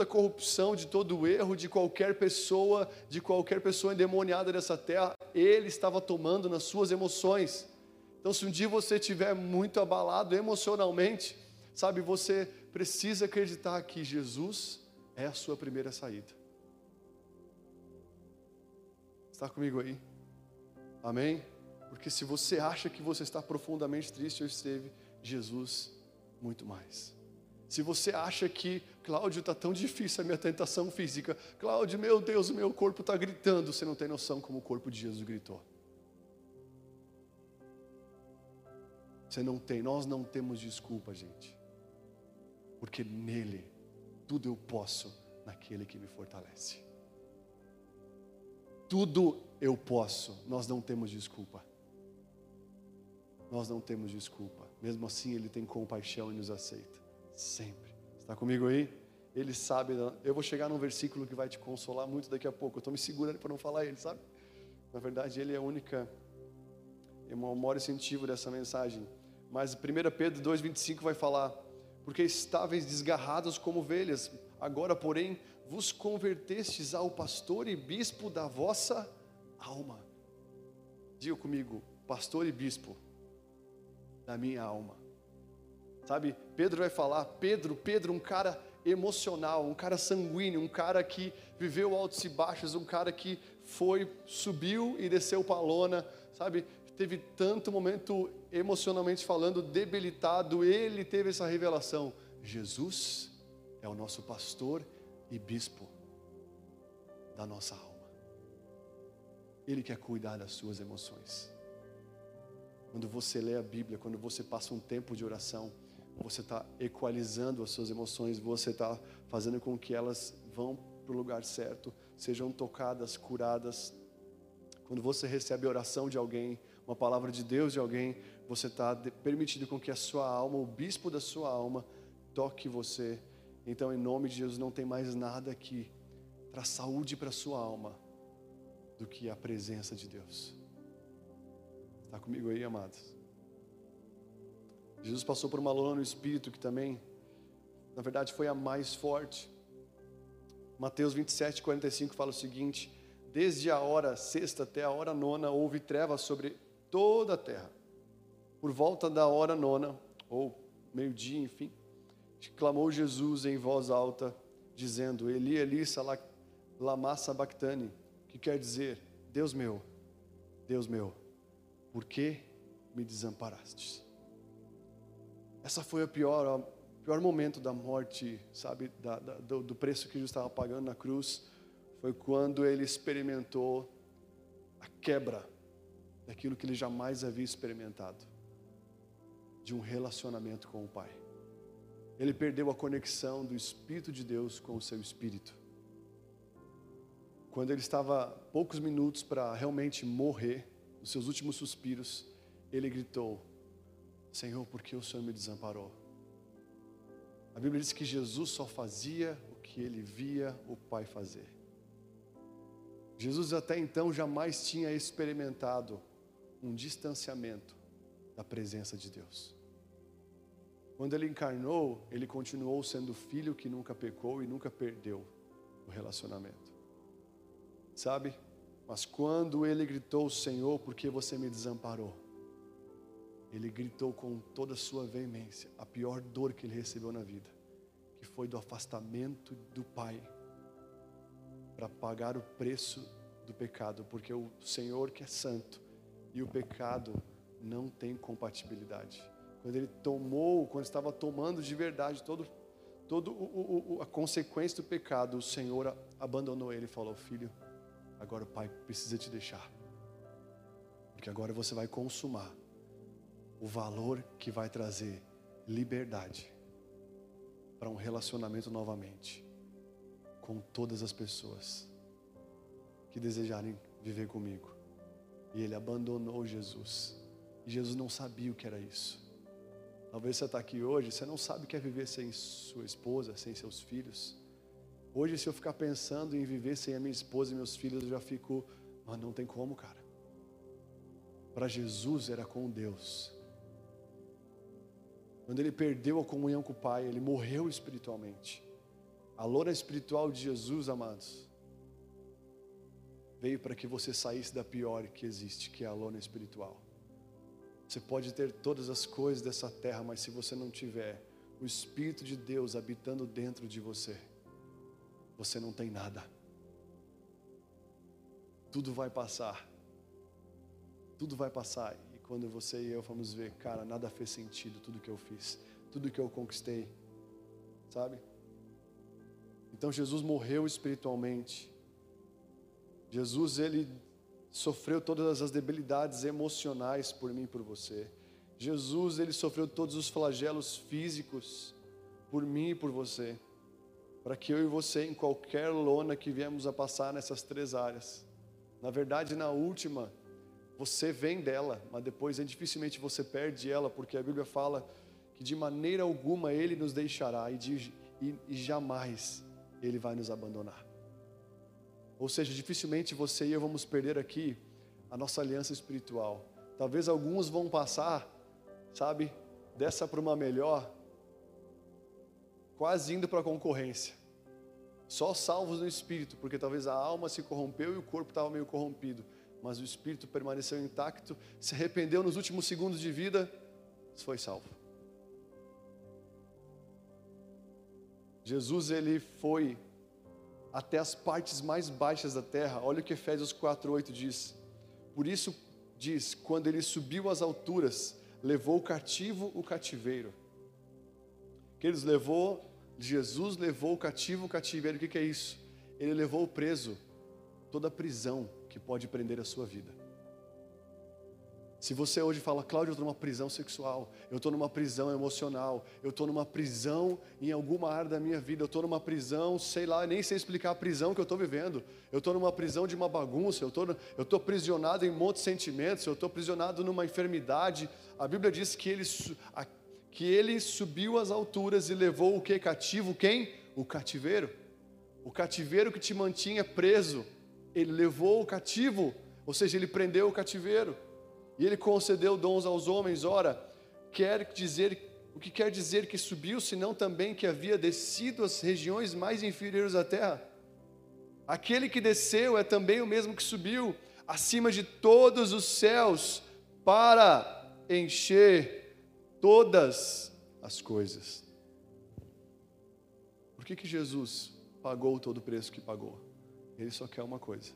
corrupção, de todo o erro de qualquer pessoa endemoniada dessa terra. Ele estava tomando nas suas emoções. Então, se um dia você estiver muito abalado emocionalmente, sabe, você precisa acreditar que Jesus é a sua primeira saída. Está comigo aí? Amém? Porque se você acha que você está profundamente triste, eu esteve, Jesus, muito mais. Se você acha que, Cláudio, está tão difícil a minha tentação física. Cláudio, meu Deus, o meu corpo está gritando. Você não tem noção como o corpo de Jesus gritou. Você não tem, nós não temos desculpa, gente. Porque nele, tudo eu posso naquele que me fortalece. Tudo eu posso, nós não temos desculpa. Nós não temos desculpa. Mesmo assim, ele tem compaixão e nos aceita. Sempre. Está comigo aí? Ele sabe, eu vou chegar num versículo que vai te consolar muito daqui a pouco. Eu estou me segurando para não falar ele, sabe? Na verdade, ele é a única é o maior incentivo dessa mensagem. Mas 1 Pedro 2,25 vai falar: porque estáveis desgarrados como ovelhas, agora porém vos convertestes ao pastor e bispo da vossa alma. Diga comigo: pastor e bispo da minha alma. Sabe, Pedro vai falar, Pedro, um cara emocional, um cara sanguíneo, um cara que viveu altos e baixos, um cara que foi, subiu e desceu pra lona, sabe, teve tanto momento emocionalmente falando, debilitado. Ele teve essa revelação: Jesus é o nosso pastor e bispo da nossa alma. Ele quer cuidar das suas emoções. Quando você lê a Bíblia, quando você passa um tempo de oração, você está equalizando as suas emoções, você está fazendo com que elas vão para o lugar certo, sejam tocadas, curadas. Quando você recebe a oração de alguém, uma palavra de Deus de alguém, você está permitindo com que a sua alma, o bispo da sua alma, toque você. Então, em nome de Jesus, não tem mais nada que traz saúde para a sua alma do que a presença de Deus. Está comigo aí, amados? Jesus passou por uma lona no Espírito que também, na verdade, foi a mais forte. Mateus 27:45 fala o seguinte: desde a hora sexta até a hora nona houve trevas sobre toda a terra. Por volta da hora nona, ou meio-dia, enfim, clamou Jesus em voz alta, dizendo: Eli, Eli, lama sabactani, que quer dizer: Deus meu, por que me desamparastes? Essa foi o pior momento da morte, sabe, do preço que Jesus estava pagando na cruz. Foi quando ele experimentou a quebra daquilo que ele jamais havia experimentado, de um relacionamento com o Pai. Ele perdeu a conexão do Espírito de Deus com o seu Espírito. Quando ele estava poucos minutos para realmente morrer, nos seus últimos suspiros, ele gritou: Senhor, por que o Senhor me desamparou? A Bíblia diz que Jesus só fazia o que ele via o Pai fazer. Jesus até então jamais tinha experimentado um distanciamento da presença de Deus. Quando ele encarnou, ele continuou sendo filho que nunca pecou e nunca perdeu o relacionamento. Sabe? Mas quando ele gritou: Senhor, por que você me desamparou? Ele gritou com toda a sua veemência a pior dor que ele recebeu na vida, que foi do afastamento do Pai, para pagar o preço do pecado, porque o Senhor, que é santo, e o pecado não tem compatibilidade. Quando ele tomou, quando estava tomando de verdade todo a consequência do pecado, o Senhor abandonou ele e falou: Filho, agora o Pai precisa te deixar, porque agora você vai consumar o valor que vai trazer liberdade para um relacionamento novamente com todas as pessoas que desejarem viver comigo. E ele abandonou Jesus. E Jesus não sabia o que era isso. Talvez você está aqui hoje, você não sabe o que é viver sem sua esposa, sem seus filhos. Hoje, se eu ficar pensando em viver sem a minha esposa e meus filhos, eu já fico: mas não tem como, cara. Para Jesus era com Deus. Quando ele perdeu a comunhão com o Pai, ele morreu espiritualmente. A lona espiritual de Jesus, amados, veio para que você saísse da pior que existe, que é a lona espiritual. Você pode ter todas as coisas dessa terra, mas se você não tiver o Espírito de Deus habitando dentro de você, você não tem nada. Tudo vai passar. Tudo vai passar. E quando você e eu vamos ver, cara, nada fez sentido tudo que eu fiz, tudo que eu conquistei, sabe? Então Jesus morreu espiritualmente. Jesus, ele sofreu todas as debilidades emocionais por mim e por você. Jesus, ele sofreu todos os flagelos físicos por mim e por você, para que eu e você, em qualquer lona que viemos a passar nessas três áreas, na verdade, na última, você vem dela, mas depois dificilmente você perde ela, porque a Bíblia fala que de maneira alguma Ele nos deixará e jamais Ele vai nos abandonar. Ou seja, dificilmente você e eu vamos perder aqui a nossa aliança espiritual, Talvez alguns vão passar, sabe, dessa para uma melhor, quase indo para a concorrência. Só salvos no espírito, porque talvez a alma se corrompeu e o corpo estava meio corrompido. Mas o espírito permaneceu intacto, se arrependeu nos últimos segundos de vida, foi salvo. Jesus, ele foi até as partes mais baixas da terra. Olha o que Efésios 4:8 diz. Por isso diz, quando ele subiu às alturas, levou o cativo o cativeiro. Queridos, Jesus levou o cativo o cativeiro. O que é isso? Ele levou o preso, toda a prisão que pode prender a sua vida. Se você hoje fala, Cláudio, eu estou numa prisão sexual, eu estou numa prisão emocional, eu estou numa prisão em alguma área da minha vida, eu estou numa prisão, sei lá, nem sei explicar a prisão que eu estou vivendo, eu estou numa prisão de uma bagunça, eu estou aprisionado em um monte de sentimentos, eu estou aprisionado numa enfermidade. A Bíblia diz que ele subiu às alturas e levou o que? Cativo quem? O cativeiro. O cativeiro que te mantinha preso, ele levou o cativo, ou seja, ele prendeu o cativeiro. E ele concedeu dons aos homens. Ora, o que quer dizer que subiu, senão também que havia descido às regiões mais inferiores da terra? Aquele que desceu é também o mesmo que subiu acima de todos os céus para encher todas as coisas. Por que Jesus pagou todo o preço que pagou? Ele só quer uma coisa: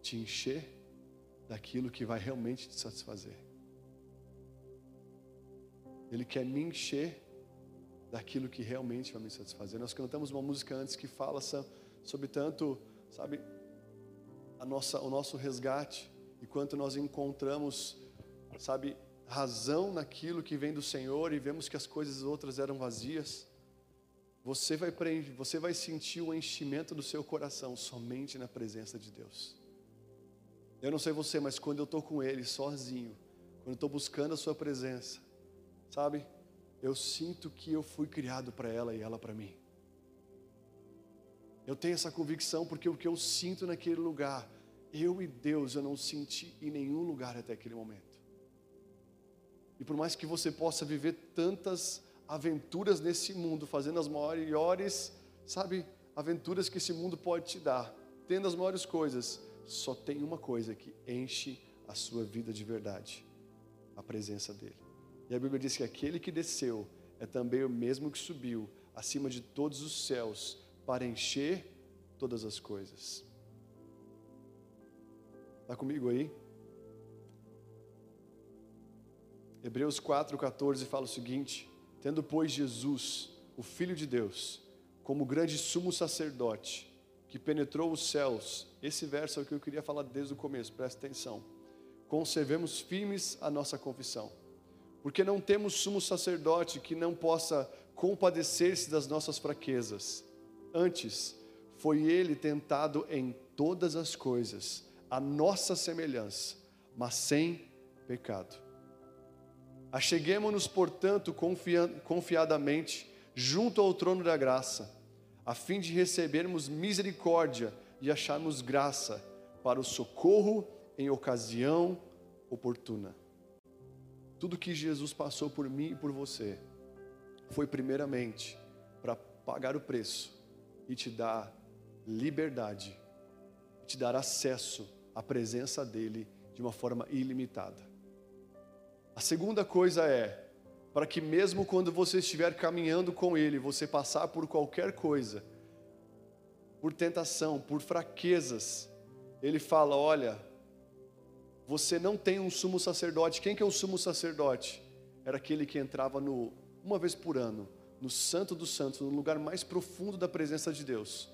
te encher daquilo que vai realmente te satisfazer. Ele quer me encher daquilo que realmente vai me satisfazer. Nós cantamos uma música antes que fala sobre tanto, sabe, o nosso resgate e quanto nós encontramos, sabe, razão naquilo que vem do Senhor e vemos que as coisas outras eram vazias. Você vai sentir o enchimento do seu coração somente na presença de Deus. Eu não sei você, mas quando eu estou com Ele sozinho, quando eu estou buscando a sua presença, sabe? Eu sinto que eu fui criado para ela e ela para mim. Eu tenho essa convicção porque o que eu sinto naquele lugar, eu e Deus, eu não senti em nenhum lugar até aquele momento. E por mais que você possa viver tantas aventuras nesse mundo, fazendo as maiores, sabe, aventuras que esse mundo pode te dar, tendo as maiores coisas, só tem uma coisa que enche a sua vida de verdade: a presença dele. E a Bíblia diz que aquele que desceu é também o mesmo que subiu acima de todos os céus para encher todas as coisas. Está comigo aí? Hebreus 4:14 fala o seguinte: tendo, pois, Jesus, o Filho de Deus, como grande sumo sacerdote, que penetrou os céus. Esse verso é o que eu queria falar desde o começo, presta atenção. Conservemos firmes a nossa confissão, porque não temos sumo sacerdote que não possa compadecer-se das nossas fraquezas. Antes, foi ele tentado em todas as coisas, a nossa semelhança, mas sem pecado. Acheguemo-nos, portanto, confiadamente, junto ao trono da graça, a fim de recebermos misericórdia e acharmos graça para o socorro em ocasião oportuna. Tudo que Jesus passou por mim e por você foi primeiramente para pagar o preço e te dar liberdade, te dar acesso à presença dele de uma forma ilimitada. A segunda coisa é para que mesmo quando você estiver caminhando com Ele, você passar por qualquer coisa, por tentação, por fraquezas, Ele fala, olha, você não tem um sumo sacerdote. Quem que é o sumo sacerdote? Era aquele que entrava uma vez por ano, no Santo dos Santos, no lugar mais profundo da presença de Deus,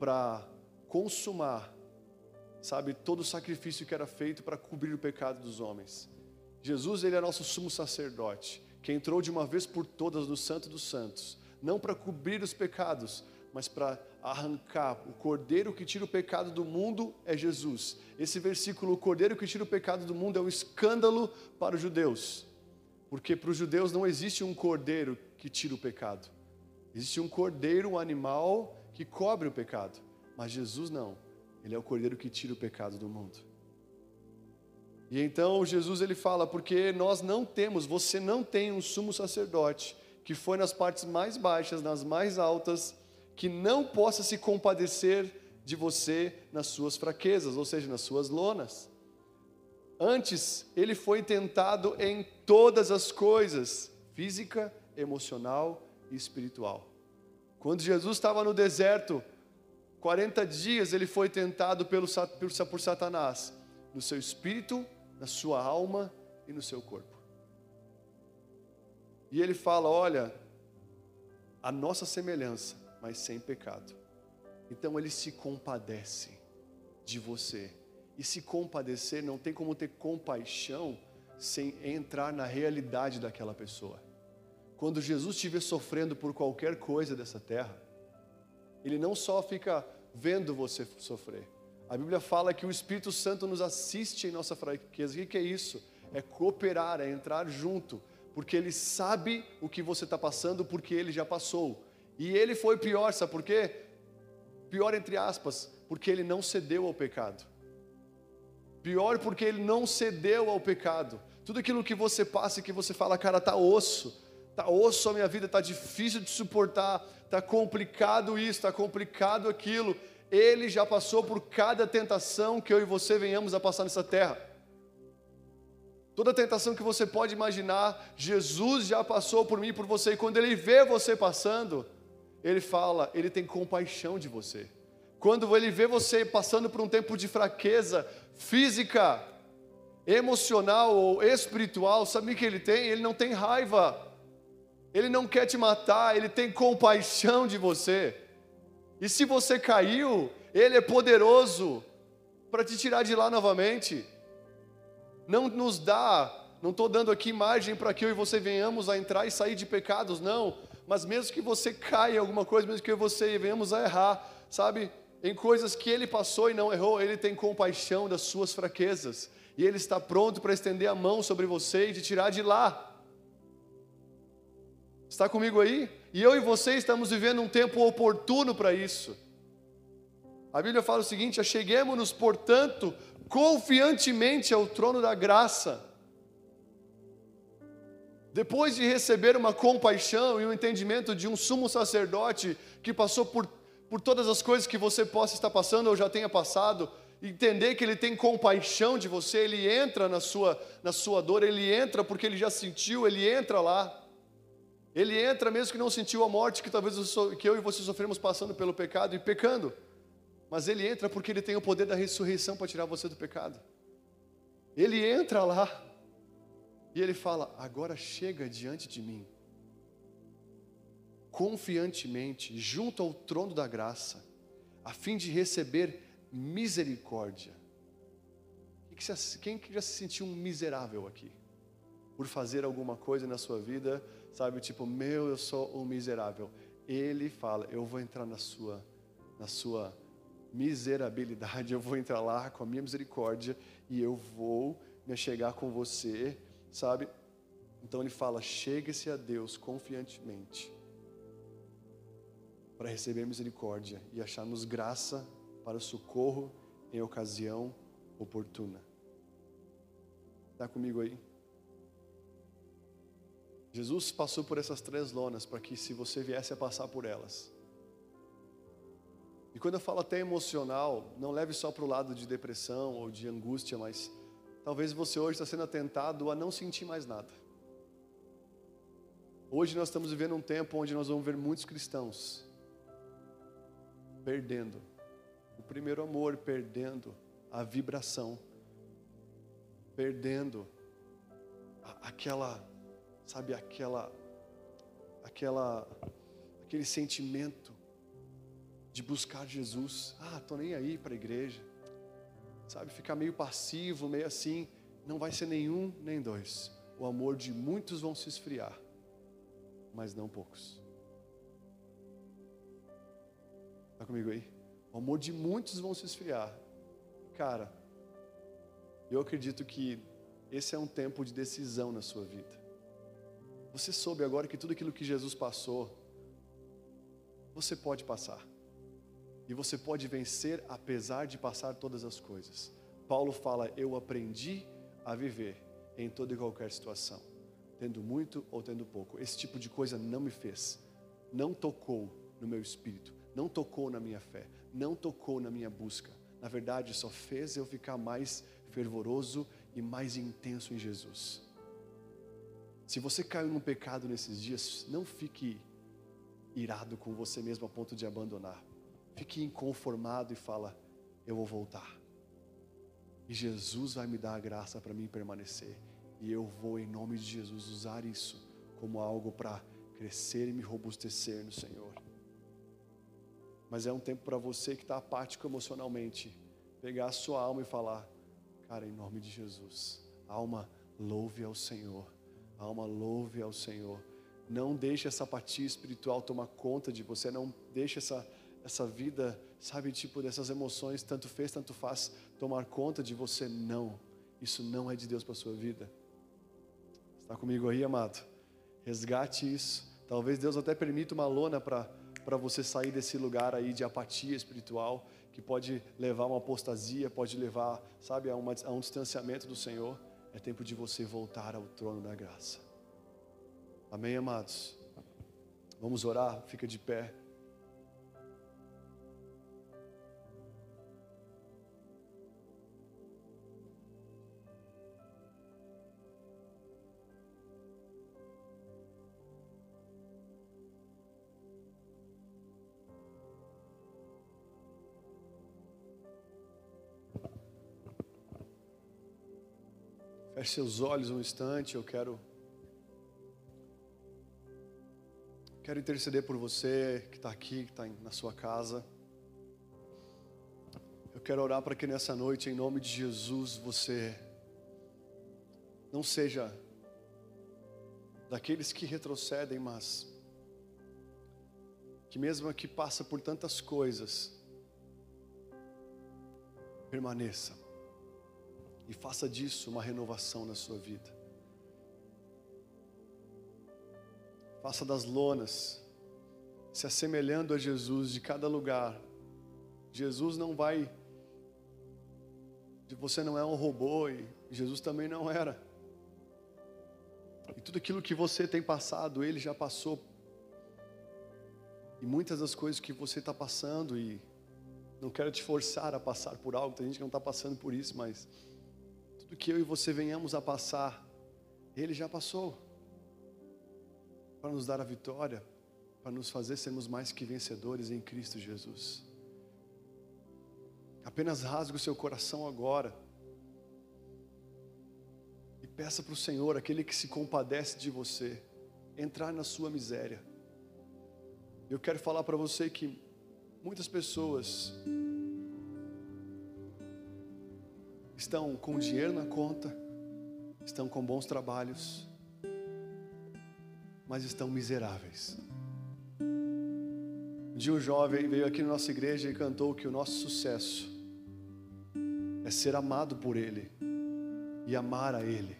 para consumar, sabe, todo o sacrifício que era feito para cobrir o pecado dos homens. Jesus, ele é nosso sumo sacerdote, que entrou de uma vez por todas no Santo dos Santos, não para cobrir os pecados, mas para arrancar. O cordeiro que tira o pecado do mundo é Jesus. Esse versículo, o cordeiro que tira o pecado do mundo, é um escândalo para os judeus, porque para os judeus não existe um cordeiro que tira o pecado. Existe um cordeiro, um animal que cobre o pecado, mas Jesus não. Ele é o cordeiro que tira o pecado do mundo. E então Jesus ele fala, porque nós não temos, você não tem um sumo sacerdote, que foi nas partes mais baixas, nas mais altas, que não possa se compadecer de você nas suas fraquezas, ou seja, nas suas lonas. Antes, ele foi tentado em todas as coisas, física, emocional e espiritual. Quando Jesus estava no deserto, 40 dias ele foi tentado por Satanás, no seu espírito, na sua alma e no seu corpo. E ele fala, olha, a nossa semelhança, mas sem pecado. Então ele se compadece de você. E se compadecer, não tem como ter compaixão sem entrar na realidade daquela pessoa. Quando Jesus estiver sofrendo por qualquer coisa dessa terra, ele não só fica vendo você sofrer. A Bíblia fala que o Espírito Santo nos assiste em nossa fraqueza. O que é isso? É cooperar, é entrar junto, porque ele sabe o que você está passando, porque ele já passou. E ele foi pior, sabe por quê? Pior entre aspas, porque ele não cedeu ao pecado. Pior porque ele não cedeu ao pecado. Tudo aquilo que você passa e que você fala, cara, tá osso a minha vida, tá difícil de suportar, tá complicado isso, tá complicado aquilo. Ele já passou por cada tentação que eu e você venhamos a passar nessa terra. Toda tentação que você pode imaginar, Jesus já passou por mim e por você. E quando ele vê você passando, ele fala, ele tem compaixão de você. Quando ele vê você passando por um tempo de fraqueza física, emocional ou espiritual, sabe o que ele tem? Ele não tem raiva, ele não quer te matar, ele tem compaixão de você. E se você caiu, ele é poderoso para te tirar de lá novamente. Não nos dá, não estou dando aqui margem para que eu e você venhamos a entrar e sair de pecados, não. Mas mesmo que você caia em alguma coisa, mesmo que eu e você venhamos a errar, sabe, em coisas que ele passou e não errou, ele tem compaixão das suas fraquezas. E ele está pronto para estender a mão sobre você e te tirar de lá. Está comigo aí? E eu e você estamos vivendo um tempo oportuno para isso. A Bíblia fala o seguinte, acheguemo-nos, portanto, confiantemente ao trono da graça. Depois de receber uma compaixão e um entendimento de um sumo sacerdote que passou por todas as coisas que você possa estar passando ou já tenha passado, entender que ele tem compaixão de você, ele entra na sua dor, ele entra porque ele já sentiu, ele entra lá, ele entra mesmo que não sentiu a morte que talvez eu e você sofremos passando pelo pecado e pecando, mas ele entra porque ele tem o poder da ressurreição para tirar você do pecado. Ele entra lá e ele fala, agora chega diante de mim, confiantemente, junto ao trono da graça, a fim de receber misericórdia. Quem que já se sentiu um miserável aqui? Por fazer alguma coisa na sua vida, sabe, tipo, eu sou um miserável. Ele fala, eu vou entrar na sua miserabilidade, eu vou entrar lá com a minha misericórdia e eu vou me achegar com você, sabe? Então ele fala, chegue-se a Deus confiantemente, para receber misericórdia e acharmos graça para o socorro em ocasião oportuna. Está comigo aí? Jesus passou por essas três lonas para que se você viesse a passar por elas. E quando eu falo até emocional, não leve só para o lado de depressão ou de angústia, mas talvez você hoje está sendo tentado a não sentir mais nada. Hoje nós estamos vivendo um tempo onde nós vamos ver muitos cristãos perdendo o primeiro amor, perdendo a vibração, perdendo aquele sentimento de buscar Jesus. Tô nem aí para a igreja, sabe, ficar meio passivo, meio assim, não vai ser nenhum nem dois, o amor de muitos vão se esfriar, mas não poucos. Tá comigo aí? O amor de muitos vão se esfriar. Cara, eu acredito que esse é um tempo de decisão na sua vida. Você soube agora que tudo aquilo que Jesus passou, você pode passar. E você pode vencer apesar de passar todas as coisas. Paulo fala, eu aprendi a viver em toda e qualquer situação, tendo muito ou tendo pouco. Esse tipo de coisa não me fez, não tocou no meu espírito, não tocou na minha fé, não tocou na minha busca. Na verdade, só fez eu ficar mais fervoroso e mais intenso em Jesus. Se você caiu num pecado nesses dias, não fique irado com você mesmo a ponto de abandonar. Fique inconformado e fala, eu vou voltar. E Jesus vai me dar a graça para mim permanecer. E eu vou, em nome de Jesus, usar isso como algo para crescer e me robustecer no Senhor. Mas é um tempo para você que está apático emocionalmente, pegar a sua alma e falar, cara, em nome de Jesus, alma, louve ao Senhor. Alma, louve ao Senhor. Não deixe essa apatia espiritual tomar conta de você. Não deixe essa vida, sabe, tipo dessas emoções, tanto fez, tanto faz, tomar conta de você. Não, isso não é de Deus para a sua vida. Está comigo aí, amado? Resgate isso. Talvez Deus até permita uma lona para você sair desse lugar aí de apatia espiritual, que pode levar a uma apostasia, pode levar, sabe, a um distanciamento do Senhor. É tempo de você voltar ao trono da graça. Amém, amados? Vamos orar, fica de pé. Feche seus olhos um instante, eu quero interceder por você que está aqui, que está na sua casa. Eu quero orar para que nessa noite, em nome de Jesus, você não seja daqueles que retrocedem, mas que mesmo que passa por tantas coisas, permaneça. E faça disso uma renovação na sua vida. Faça das lonas, se assemelhando a Jesus de cada lugar. Jesus não vai... Você não é um robô e Jesus também não era. E tudo aquilo que você tem passado, Ele já passou. E muitas das coisas que você está passando, e não quero te forçar a passar por algo, tem gente que não está passando por isso, mas... do que eu e você venhamos a passar, Ele já passou, para nos dar a vitória, para nos fazer sermos mais que vencedores em Cristo Jesus. Apenas rasgue o seu coração agora, e peça para o Senhor, aquele que se compadece de você, entrar na sua miséria. Eu quero falar para você que muitas pessoas estão com dinheiro na conta, estão com bons trabalhos, mas estão miseráveis. Um dia um jovem veio aqui na nossa igreja e cantou que o nosso sucesso é ser amado por Ele e amar a Ele.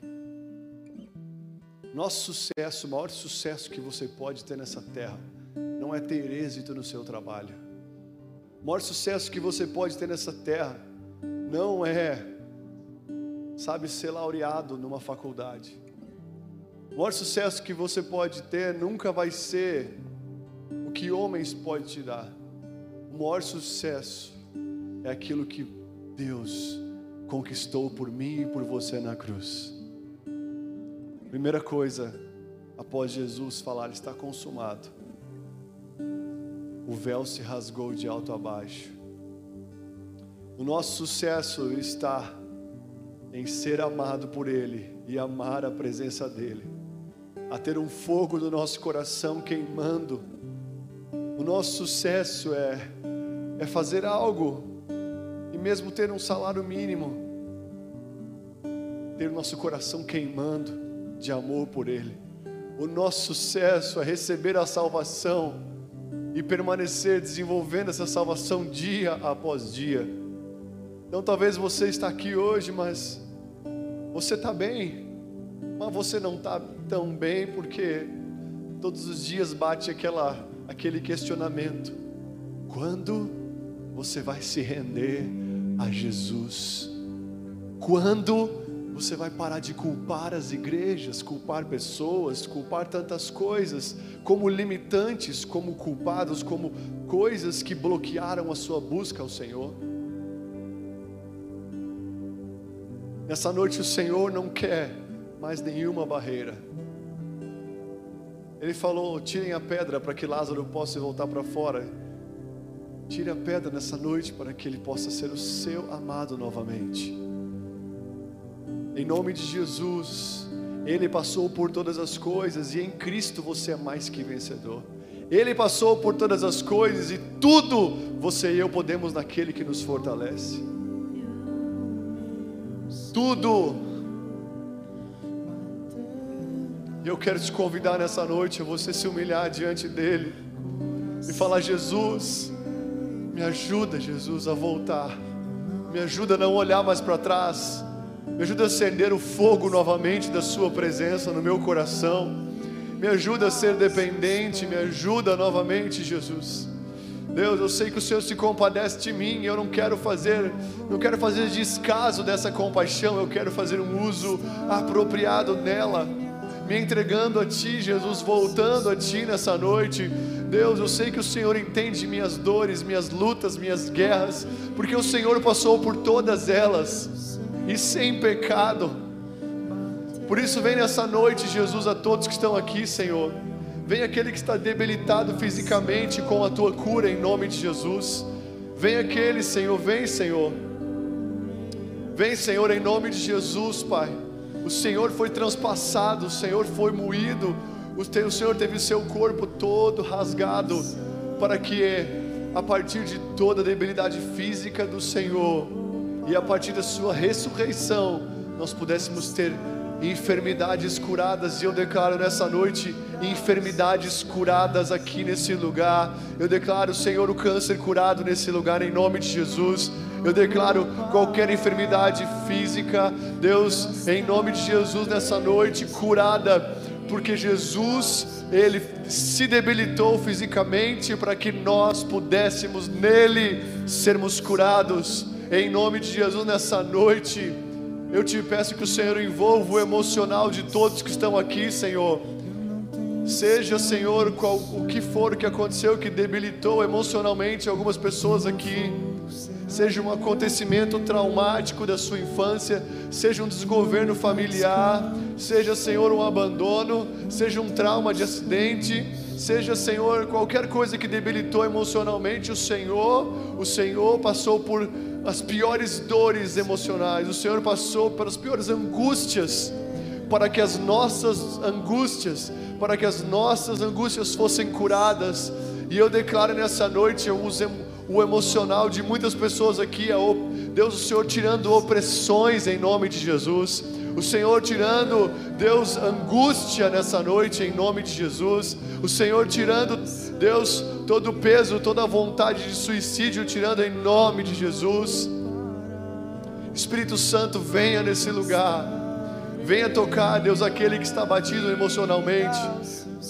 Nosso sucesso, o maior sucesso que você pode ter nessa terra, não é ter êxito no seu trabalho. O maior sucesso que você pode ter nessa terra não é, sabe, ser laureado numa faculdade. O maior sucesso que você pode ter nunca vai ser o que homens podem te dar. O maior sucesso é aquilo que Deus conquistou por mim e por você na cruz. Primeira coisa, após Jesus falar, está consumado, o véu se rasgou de alto a baixo. O nosso sucesso está em ser amado por Ele e amar a presença dEle, a ter um fogo do nosso coração queimando. O nosso sucesso é fazer algo, e mesmo ter um salário mínimo, ter o nosso coração queimando de amor por Ele. O nosso sucesso é receber a salvação e permanecer desenvolvendo essa salvação dia após dia. Então talvez você está aqui hoje, mas você está bem, mas você não está tão bem, porque todos os dias bate aquele questionamento: quando você vai se render a Jesus? Quando Você vai parar de culpar as igrejas, culpar pessoas, culpar tantas coisas, como limitantes, como culpados, como coisas que bloquearam a sua busca ao Senhor. Nessa noite o Senhor não quer mais nenhuma barreira. Ele falou, tirem a pedra para que Lázaro possa voltar para fora. Tire a pedra nessa noite para que ele possa ser o seu amado novamente. Em nome de Jesus, Ele passou por todas as coisas e em Cristo você é mais que vencedor. Ele passou por todas as coisas e tudo você e eu podemos naquele que nos fortalece. Tudo. Eu quero te convidar nessa noite a você se humilhar diante dEle e falar, Jesus, me ajuda, Jesus, a voltar. Me ajuda a não olhar mais para trás. Me ajuda a acender o fogo novamente da sua presença no meu coração. Me ajuda a ser dependente. Me ajuda novamente, Jesus. Deus, eu sei que o Senhor se compadece de mim. Eu não quero fazer descaso dessa compaixão. Eu quero fazer um uso apropriado nela. Me entregando a Ti, Jesus, voltando a Ti nessa noite. Deus, eu sei que o Senhor entende minhas dores, minhas lutas, minhas guerras, porque o Senhor passou por todas elas. E sem pecado. Por isso vem nessa noite, Jesus, a todos que estão aqui, Senhor. Vem aquele que está debilitado fisicamente com a Tua cura em nome de Jesus. Vem aquele, Senhor, vem, Senhor. Vem, Senhor, em nome de Jesus, Pai. O Senhor foi transpassado, o Senhor foi moído, o Senhor teve o seu corpo todo rasgado, para que a partir de toda a debilidade física do Senhor e a partir da sua ressurreição nós pudéssemos ter enfermidades curadas. E eu declaro nessa noite enfermidades curadas aqui nesse lugar. Eu declaro, Senhor, o câncer curado nesse lugar em nome de Jesus. Eu declaro qualquer enfermidade física, Deus, em nome de Jesus nessa noite curada, porque Jesus, Ele se debilitou fisicamente para que nós pudéssemos nele sermos curados. Em nome de Jesus nessa noite, eu te peço que o Senhor envolva o emocional de todos que estão aqui, Senhor. Seja, Senhor, o que for que aconteceu, que debilitou emocionalmente algumas pessoas aqui. Seja um acontecimento traumático da sua infância, seja um desgoverno familiar, seja, Senhor, um abandono, seja um trauma de acidente. Seja, Senhor, qualquer coisa que debilitou emocionalmente o Senhor passou por as piores dores emocionais. O Senhor passou pelas piores angústias, para que as nossas angústias fossem curadas. E eu declaro nessa noite, eu uso o emocional de muitas pessoas aqui, Deus, o Senhor tirando opressões em nome de Jesus. O Senhor tirando, Deus, angústia nessa noite em nome de Jesus. O Senhor tirando, Deus, todo o peso, toda a vontade de suicídio, tirando em nome de Jesus. Espírito Santo, venha nesse lugar. Venha tocar, Deus, aquele que está abatido emocionalmente.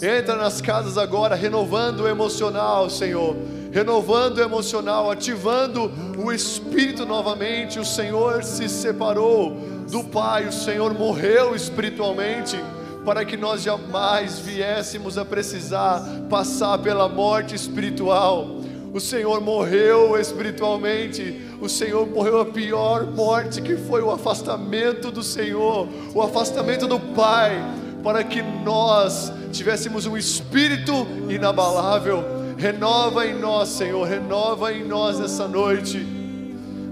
Entra nas casas agora, renovando o emocional, Senhor. Renovando o emocional, ativando o espírito novamente. O Senhor se separou do Pai, o Senhor morreu espiritualmente para que nós jamais viéssemos a precisar passar pela morte espiritual. O Senhor morreu espiritualmente, o Senhor morreu a pior morte, que foi o afastamento do Senhor, o afastamento do Pai, para que nós tivéssemos um espírito inabalável. Renova em nós, Senhor, renova em nós nessa noite,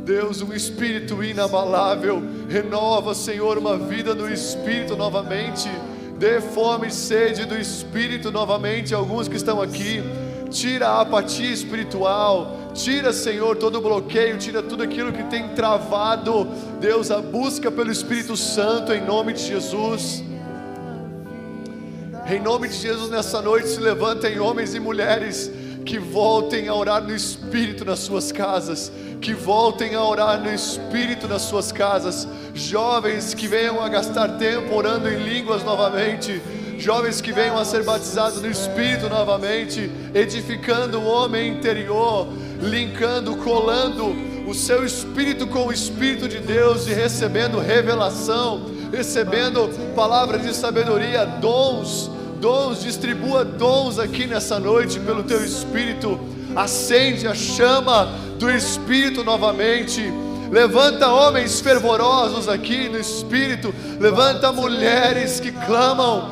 Deus, um espírito inabalável. Renova, Senhor, uma vida do espírito novamente. Dê fome e sede do espírito novamente a alguns que estão aqui. Tira a apatia espiritual, tira, Senhor, todo o bloqueio, tira tudo aquilo que tem travado, Deus, a busca pelo Espírito Santo em nome de Jesus. Em nome de Jesus nessa noite se levantem homens e mulheres que voltem a orar no Espírito nas suas casas, que voltem a orar no Espírito nas suas casas, jovens que venham a gastar tempo orando em línguas novamente, jovens que venham a ser batizados no Espírito novamente, edificando o homem interior, linkando, colando o seu espírito com o Espírito de Deus e recebendo revelação, recebendo palavra de sabedoria, dons, distribua dons aqui nessa noite pelo teu Espírito. Acende a chama do Espírito novamente. Levanta homens fervorosos aqui no Espírito. Levanta mulheres que clamam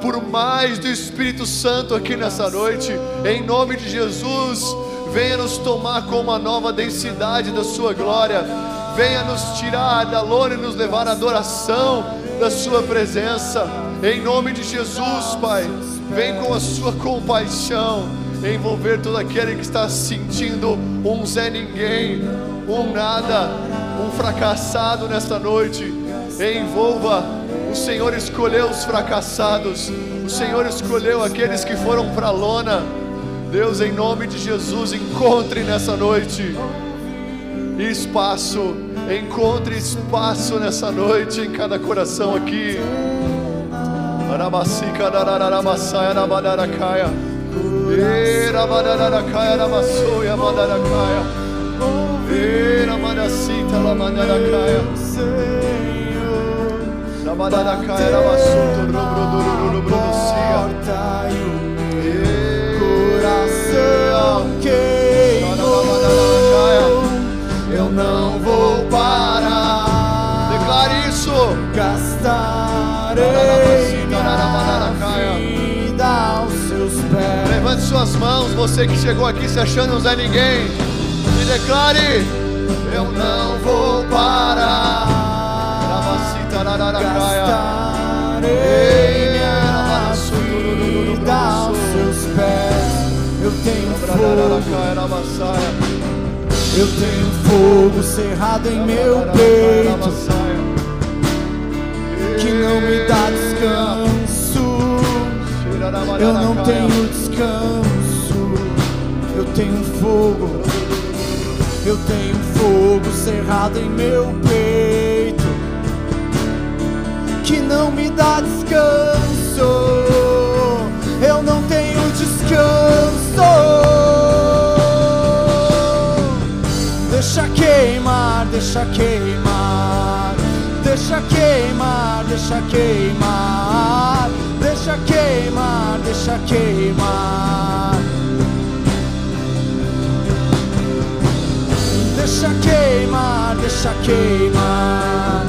por mais do Espírito Santo aqui nessa noite. Em nome de Jesus, venha nos tomar com uma nova densidade da sua glória. Venha nos tirar da lona e nos levar à adoração da sua presença. Em nome de Jesus, Pai, vem com a sua compaixão envolver todo aquele que está sentindo um Zé Ninguém, um nada, um fracassado nesta noite. Envolva, o Senhor escolheu os fracassados, o Senhor escolheu aqueles que foram para a lona. Deus, em nome de Jesus, encontre nessa noite espaço, encontre espaço nessa noite em cada coração aqui. Eu não vou parar. Declare isso. Gastarei minha vida aos seus pés. Levante suas mãos, você que chegou aqui se achando um Zé Ninguém, e declare: eu não vou parar. Gastarei minha vida aos seus pés. Eu tenho fogo. Eu tenho fogo cerrado em meu peito que não me dá descanso. Eu não tenho descanso. Eu tenho fogo. Eu tenho fogo cerrado em meu peito que não me dá descanso. Eu não tenho descanso. Deixa queimar, deixa queimar, deixa queimar, deixa queimar, deixa queimar, deixa queimar, deixa queimar, deixa queimar,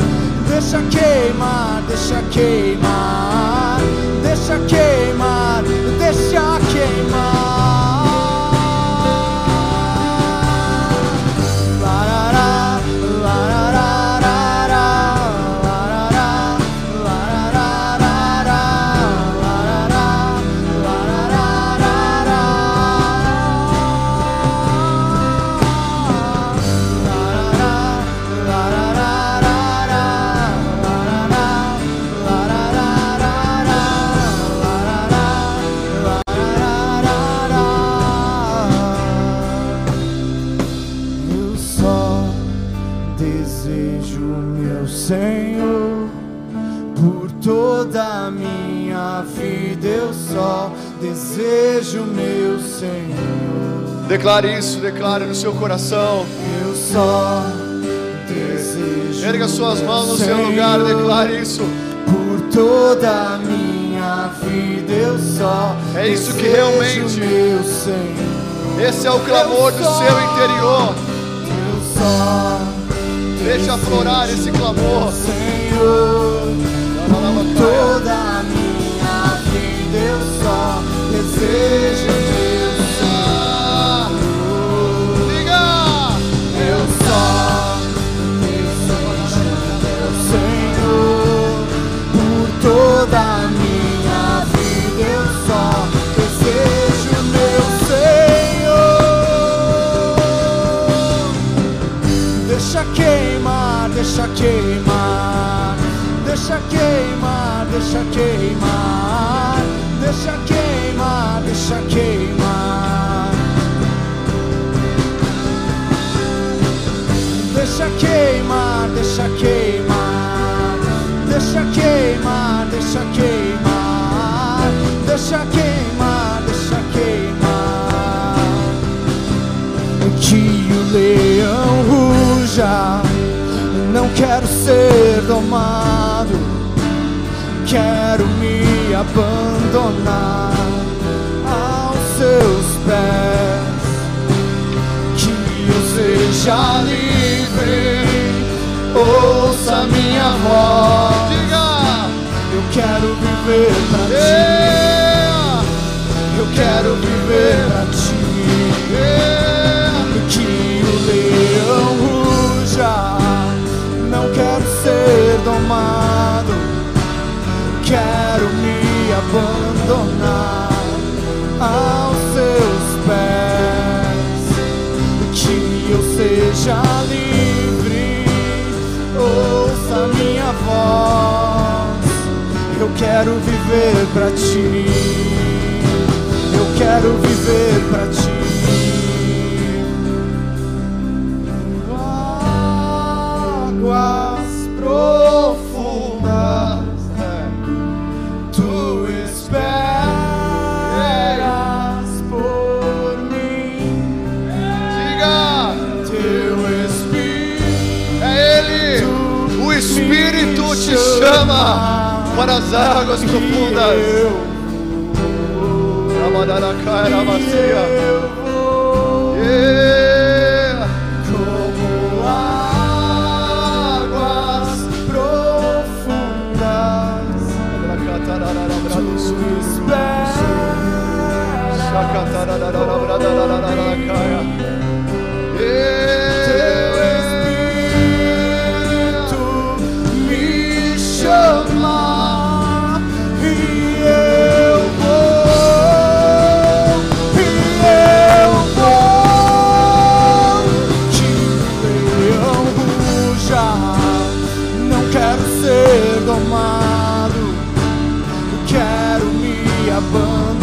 deixa queimar, deixa queimar, deixa queimar, deixa queimar. Desejo meu Senhor. Declare isso, declare no seu coração. Eu só desejo. Erga suas mãos no seu lugar, declare isso. Por toda a minha vida eu só. É isso que realmente. Meu Senhor. Esse é o clamor do seu interior. Eu só. Deixa aflorar esse clamor. Senhor. Por toda a minha vida eu só. Desejo meu Senhor. Liga! Eu só desejo meu Senhor. Por toda a minha vida eu só desejo meu Senhor. Deixa queimar, deixa queimar, deixa queimar, deixa queimar, deixa queimar. Deixa queimar, deixa queimar, deixa queimar, deixa queimar, deixa queimar, deixa queimar, deixa queimar. Que o leite Quero ser domado, quero me abandonar aos seus pés, que eu seja livre. Ouça minha voz, diga, eu quero viver pra ti, eu quero viver pra ti, que o leão ruja, não quero ser domado, quero me abandonar aos seus pés, que eu seja livre. Ouça minha voz, eu quero viver pra ti, eu quero viver pra ti. Águas profundas, tu esperas por mim. Diga, teu Espírito, é Ele, o Espírito te chama para as águas profundas. Ramadanakai, Ramacia. Teu Espírito me chama e eu vou. Que leão ruja, não quero ser domado, quero me abandonar.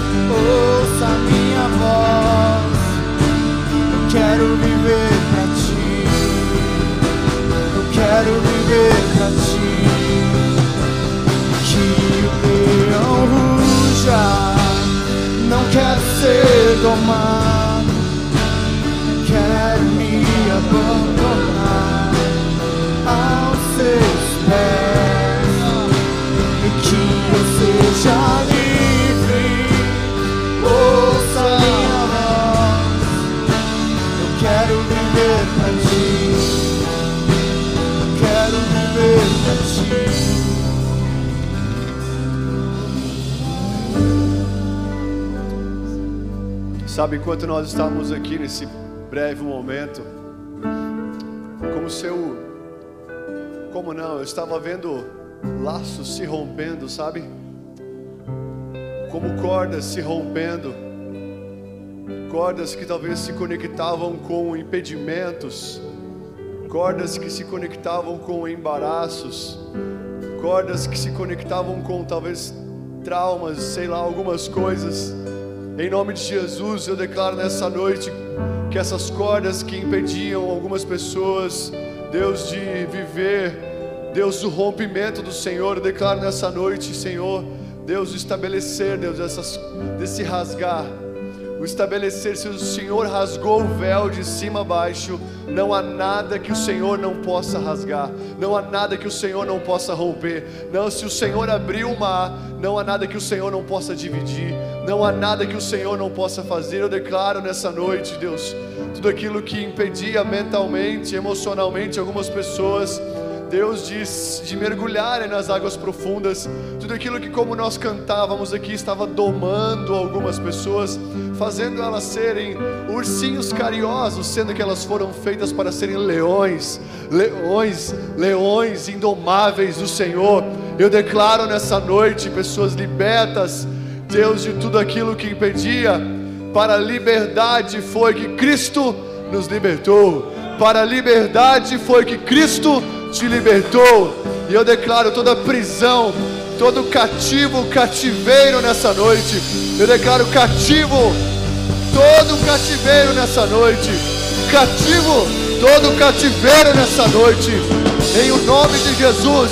Seja livre, ouça minha voz. Eu quero viver pra ti, eu quero viver pra ti. Que o leão ruja, não quero ser domado, quero me abandonar aos seus pés. Seja livre, ouça minha voz, eu quero viver pra ti, eu quero viver pra ti. Sabe, enquanto nós estamos aqui nesse breve momento, eu estava vendo laços se rompendo, sabe? Como cordas se rompendo, cordas que talvez se conectavam com impedimentos, cordas que se conectavam com embaraços, cordas que se conectavam com talvez traumas, sei lá, algumas coisas. Em nome de Jesus, eu declaro nessa noite que essas cordas que impediam algumas pessoas, Deus, de viver, Deus, o rompimento do Senhor, eu declaro nessa noite, Senhor, Deus, o estabelecer, Deus, desse rasgar, o estabelecer. Se o Senhor rasgou o véu de cima a baixo, não há nada que o Senhor não possa rasgar, não há nada que o Senhor não possa romper. Não, se o Senhor abriu o mar, não há nada que o Senhor não possa dividir, não há nada que o Senhor não possa fazer. Eu declaro nessa noite, Deus, tudo aquilo que impedia mentalmente, emocionalmente algumas pessoas, Deus, de mergulharem nas águas profundas, tudo aquilo que, como nós cantávamos aqui, estava domando algumas pessoas, fazendo elas serem ursinhos carinhosos, sendo que elas foram feitas para serem leões, leões, leões indomáveis do Senhor. Eu declaro nessa noite pessoas libertas, Deus, de tudo aquilo que impedia. Para a liberdade foi que Cristo nos libertou, para a liberdade foi que Cristo te libertou. E eu declaro toda prisão, todo cativo, cativeiro nessa noite. Eu declaro cativo todo cativeiro nessa noite, cativo todo cativeiro nessa noite, em o nome de Jesus.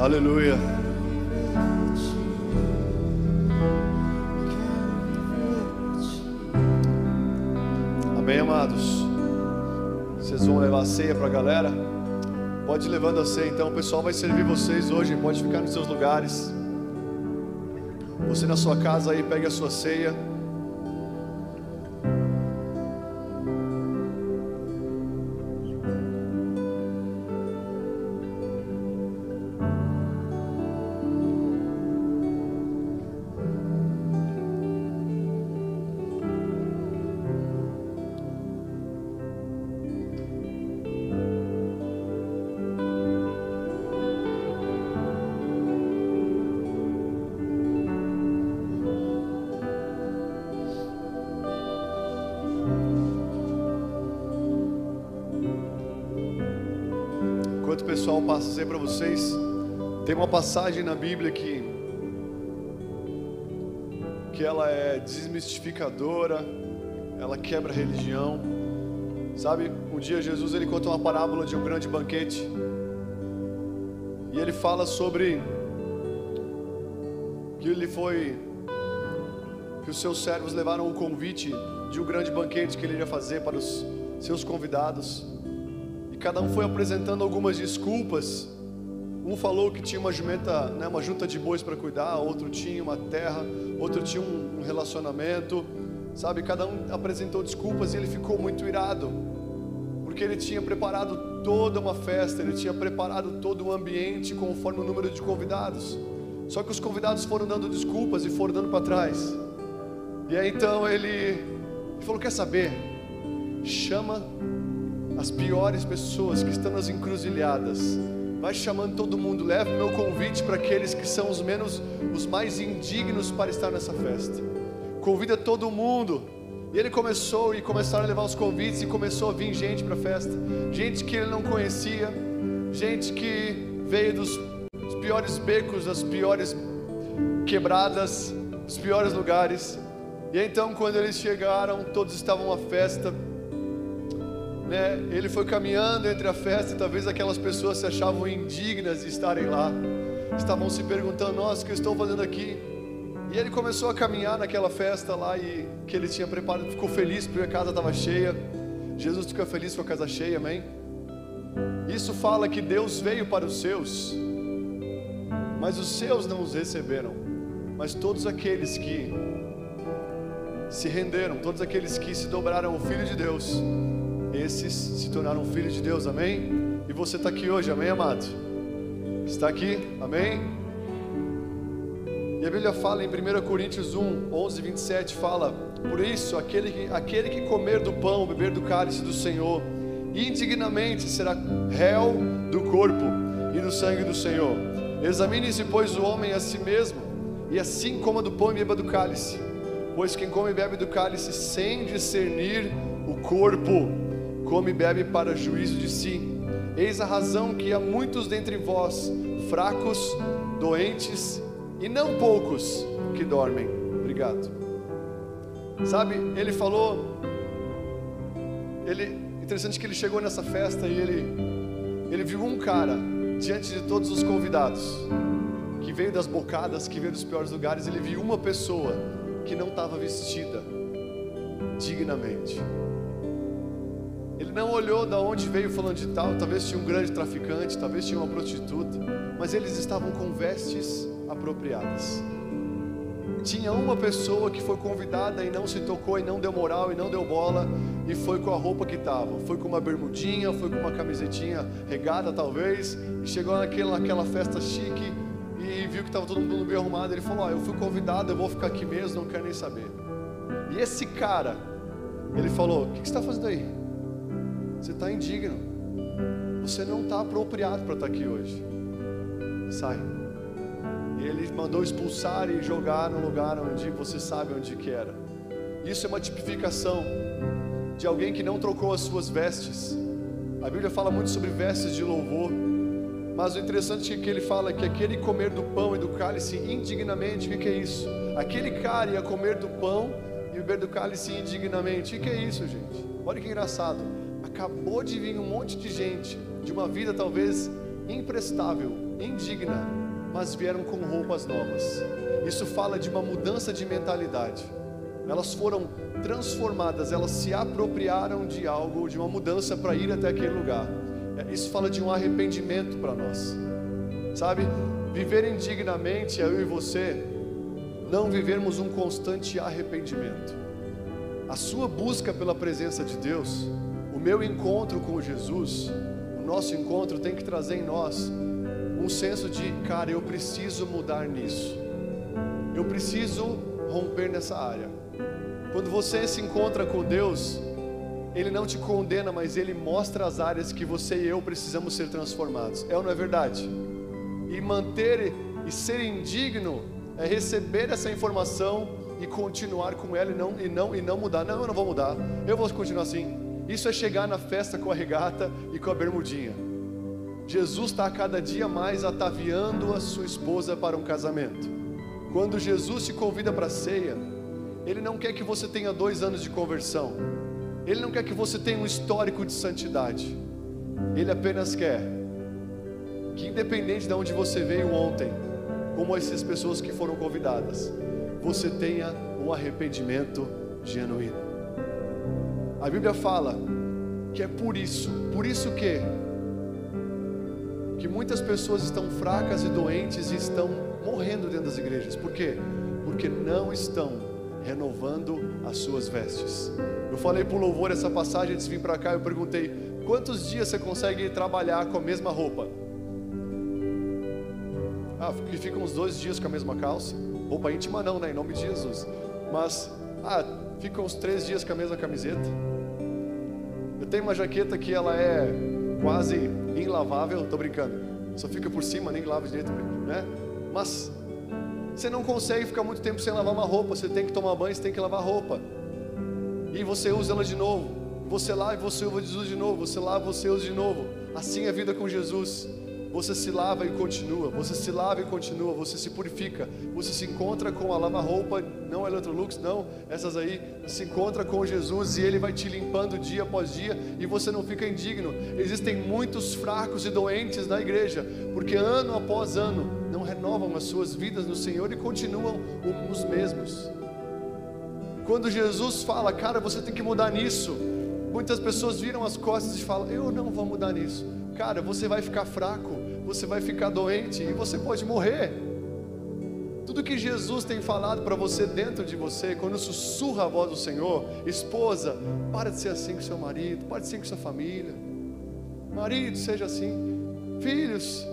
Aleluia. Amém, amados. Vocês vão levar a ceia para a galera? Pode ir levando a ceia então. O pessoal vai servir vocês hoje. Pode ficar nos seus lugares. Você na sua casa aí, pegue a sua ceia. Pessoal, passo a dizer para vocês, tem uma passagem na Bíblia que ela é desmistificadora, ela quebra a religião, sabe? Um dia Jesus ele conta uma parábola de um grande banquete e ele fala sobre que os seus servos levaram o convite de um grande banquete que ele iria fazer para os seus convidados. Cada um foi apresentando algumas desculpas. Um falou que tinha uma jumenta, né, uma junta de bois para cuidar, outro tinha uma terra, outro tinha um relacionamento, sabe? Cada um apresentou desculpas e ele ficou muito irado, porque ele tinha preparado toda uma festa, ele tinha preparado todo o ambiente conforme o número de convidados. Só que os convidados foram dando desculpas e foram dando para trás. E aí então ele falou: quer saber? Chama as piores pessoas que estão nas encruzilhadas, vai chamando todo mundo, leva o meu convite para aqueles que são os mais indignos para estar nessa festa, convida todo mundo. E ele começou, e começaram a levar os convites, e começou a vir gente para a festa, gente que ele não conhecia, gente que veio dos piores becos, das piores quebradas, dos piores lugares. E então quando eles chegaram, todos estavam à festa, né? Ele foi caminhando entre a festa e talvez aquelas pessoas se achavam indignas de estarem lá, estavam se perguntando: nossa, o que eu estou fazendo aqui? E ele começou a caminhar naquela festa lá e que ele tinha preparado, ficou feliz porque a casa estava cheia. Jesus ficou feliz com a casa cheia, amém? Isso fala que Deus veio para os seus, mas os seus não os receberam. Mas todos aqueles que se renderam, todos aqueles que se dobraram ao Filho de Deus, esses se tornaram filhos de Deus, amém? E você está aqui hoje, amém, amado? Está aqui, amém? E a Bíblia fala em 1 Coríntios 1, 11, 27, fala: por isso, aquele que comer do pão, beber do cálice do Senhor, indignamente será réu do corpo e do sangue do Senhor. Examine-se, pois, o homem a si mesmo, e assim coma do pão e beba do cálice. Pois quem come e bebe do cálice sem discernir o corpo, come e bebe para juízo de si. Eis a razão que há muitos dentre vós, fracos, doentes, e não poucos que dormem. Obrigado. Sabe, ele falou, interessante que ele chegou nessa festa e ele viu um cara, diante de todos os convidados, que veio das bocadas, que veio dos piores lugares, ele viu uma pessoa que não estava vestida dignamente. Ele não olhou da onde veio falando de tal, talvez tinha um grande traficante, talvez tinha uma prostituta, mas eles estavam com vestes apropriadas. Tinha uma pessoa que foi convidada e não se tocou, e não deu moral, e não deu bola, e foi com a roupa que estava, foi com uma bermudinha, foi com uma camisetinha regada talvez, e chegou naquela festa chique, e viu que estava todo mundo bem arrumado. Ele falou: ó, eu fui convidado, eu vou ficar aqui mesmo, não quero nem saber. E esse cara, ele falou: o que você está fazendo aí? Você está indigno, você não está apropriado para estar aqui hoje, sai. E ele mandou expulsar e jogar no lugar onde você sabe onde que era. Isso é uma tipificação de alguém que não trocou as suas vestes. A Bíblia fala muito sobre vestes de louvor, mas o interessante é que ele fala que aquele comer do pão e do cálice indignamente. O que é isso? Aquele cara ia comer do pão e beber do cálice indignamente. O que é isso, gente? Olha que engraçado, acabou de vir um monte de gente, de uma vida talvez imprestável, indigna, mas vieram com roupas novas. Isso fala de uma mudança de mentalidade. Elas foram transformadas, elas se apropriaram de algo, de uma mudança para ir até aquele lugar. Isso fala de um arrependimento para nós, sabe? Viver indignamente, eu e você, não vivermos um constante arrependimento. A sua busca pela presença de Deus, o meu encontro com Jesus, o nosso encontro tem que trazer em nós um senso de: cara, eu preciso mudar nisso, eu preciso romper nessa área. Quando você se encontra com Deus, Ele não te condena, mas Ele mostra as áreas que você e eu precisamos ser transformados. É ou não é verdade? E manter e ser indigno é receber essa informação e continuar com ela, e não mudar. Não, eu não vou mudar, eu vou continuar assim. Isso é chegar na festa com a regata e com a bermudinha. Jesus está a cada dia mais ataviando a sua esposa para um casamento. Quando Jesus te convida para a ceia, Ele não quer que você tenha 2 anos de conversão. Ele não quer que você tenha um histórico de santidade. Ele apenas quer que, independente de onde você veio ontem, como essas pessoas que foram convidadas, você tenha um arrependimento genuíno. A Bíblia fala que é por isso que muitas pessoas estão fracas e doentes e estão morrendo dentro das igrejas. Por quê? Porque não estão renovando as suas vestes. Eu falei para o louvor essa passagem antes de vir para cá. Eu perguntei: quantos dias você consegue trabalhar com a mesma roupa? Que fica uns 2 dias com a mesma calça. Roupa íntima não, né? Em nome de Jesus. Mas fica uns 3 dias com a mesma camiseta. Eu tenho uma jaqueta que ela é quase inlavável, tô brincando, só fica por cima, nem lava direito, né? Mas você não consegue ficar muito tempo sem lavar uma roupa, você tem que tomar banho, você tem que lavar a roupa, e você usa ela de novo, você lava e você usa de novo, você lava e você usa de novo. Assim é a vida com Jesus. Você se lava e continua, você se lava e continua, você se purifica, você se encontra com a lava-roupa, não a Electrolux, não, essas aí, se encontra com Jesus e Ele vai te limpando dia após dia e você não fica indigno. Existem muitos fracos e doentes na igreja, porque ano após ano não renovam as suas vidas no Senhor e continuam os mesmos. Quando Jesus fala: cara, você tem que mudar nisso, muitas pessoas viram as costas e falam: eu não vou mudar nisso. Cara, você vai ficar fraco, você vai ficar doente e você pode morrer. Tudo que Jesus tem falado para você, dentro de você, quando sussurra a voz do Senhor: esposa, para de ser assim com seu marido, para de ser assim com sua família, marido, seja assim, filhos,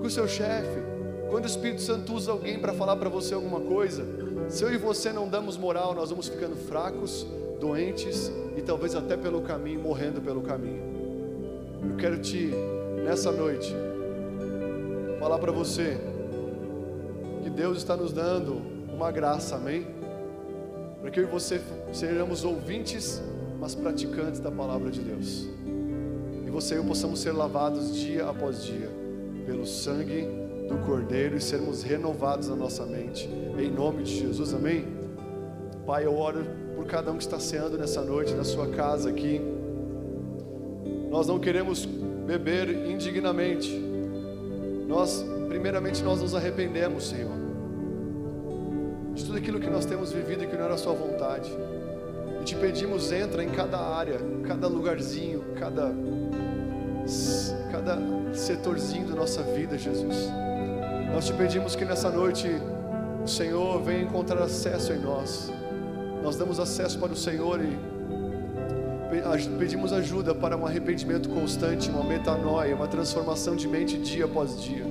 com seu chefe. Quando o Espírito Santo usa alguém para falar para você alguma coisa, se eu e você não damos moral, nós vamos ficando fracos, doentes e talvez até pelo caminho, morrendo pelo caminho. Eu quero te, nessa noite, falar para você que Deus está nos dando uma graça, amém? Para que eu e você sejamos ouvintes, mas praticantes da palavra de Deus. E você e eu possamos ser lavados dia após dia pelo sangue do Cordeiro e sermos renovados na nossa mente. Em nome de Jesus, amém? Pai, eu oro por cada um que está ceando nessa noite, na sua casa aqui. Nós não queremos beber indignamente. Primeiramente, nós nos arrependemos, Senhor, de tudo aquilo que nós temos vivido e que não era a sua vontade. E te pedimos, entra em cada área, cada lugarzinho, cada setorzinho da nossa vida, Jesus. Nós te pedimos que nessa noite O Senhor vem encontrar acesso em nós. Nós damos acesso para o Senhor e pedimos ajuda para um arrependimento constante, uma metanoia, uma transformação de mente dia após dia.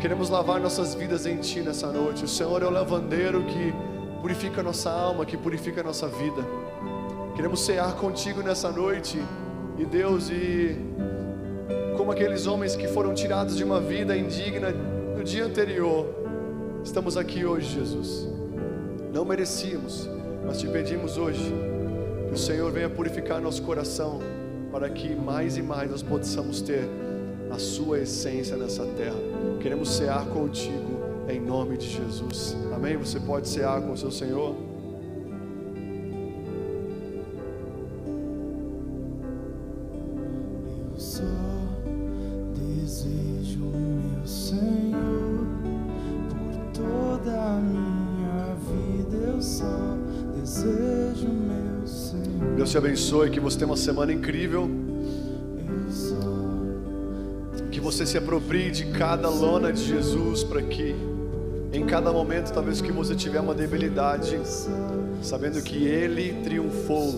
Queremos lavar nossas vidas em Ti nessa noite. O Senhor é o lavandeiro que purifica nossa alma, que purifica nossa vida. Queremos cear contigo nessa noite. E Deus, e como aqueles homens que foram tirados de uma vida indigna no dia anterior, estamos aqui hoje, Jesus. Não merecíamos, mas Te pedimos hoje que o Senhor venha purificar nosso coração, para que mais e mais nós possamos ter a Sua essência nessa terra. Queremos cear contigo em nome de Jesus. Amém? Você pode cear com o seu Senhor. Eu só desejo meu Senhor por toda a minha vida. Eu só desejo meu Senhor. Deus te abençoe, que você tenha uma semana incrível. Que você se aproprie de cada lona de Jesus, para que em cada momento, talvez que você tiver uma debilidade, sabendo que Ele triunfou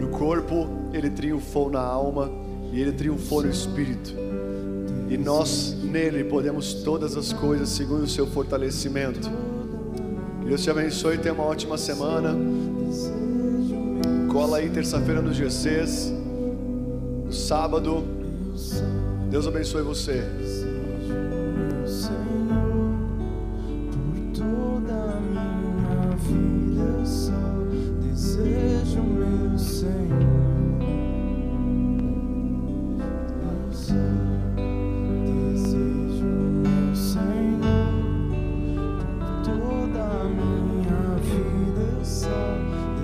no corpo, Ele triunfou na alma e Ele triunfou no Espírito. E nós nele podemos todas as coisas segundo o seu fortalecimento. Que Deus te abençoe e tenha uma ótima semana. Cola aí terça-feira nos GCs, no sábado. Deus abençoe você. Desejo, Senhor, por toda a minha vida. Eu só desejo, meu Senhor. Eu só desejo, meu Senhor, por toda a minha vida. Eu só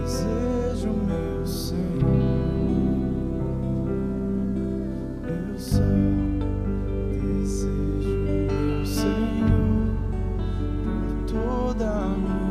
desejo, meu Senhor. Eu só desejo, meu Senhor, por toda a minha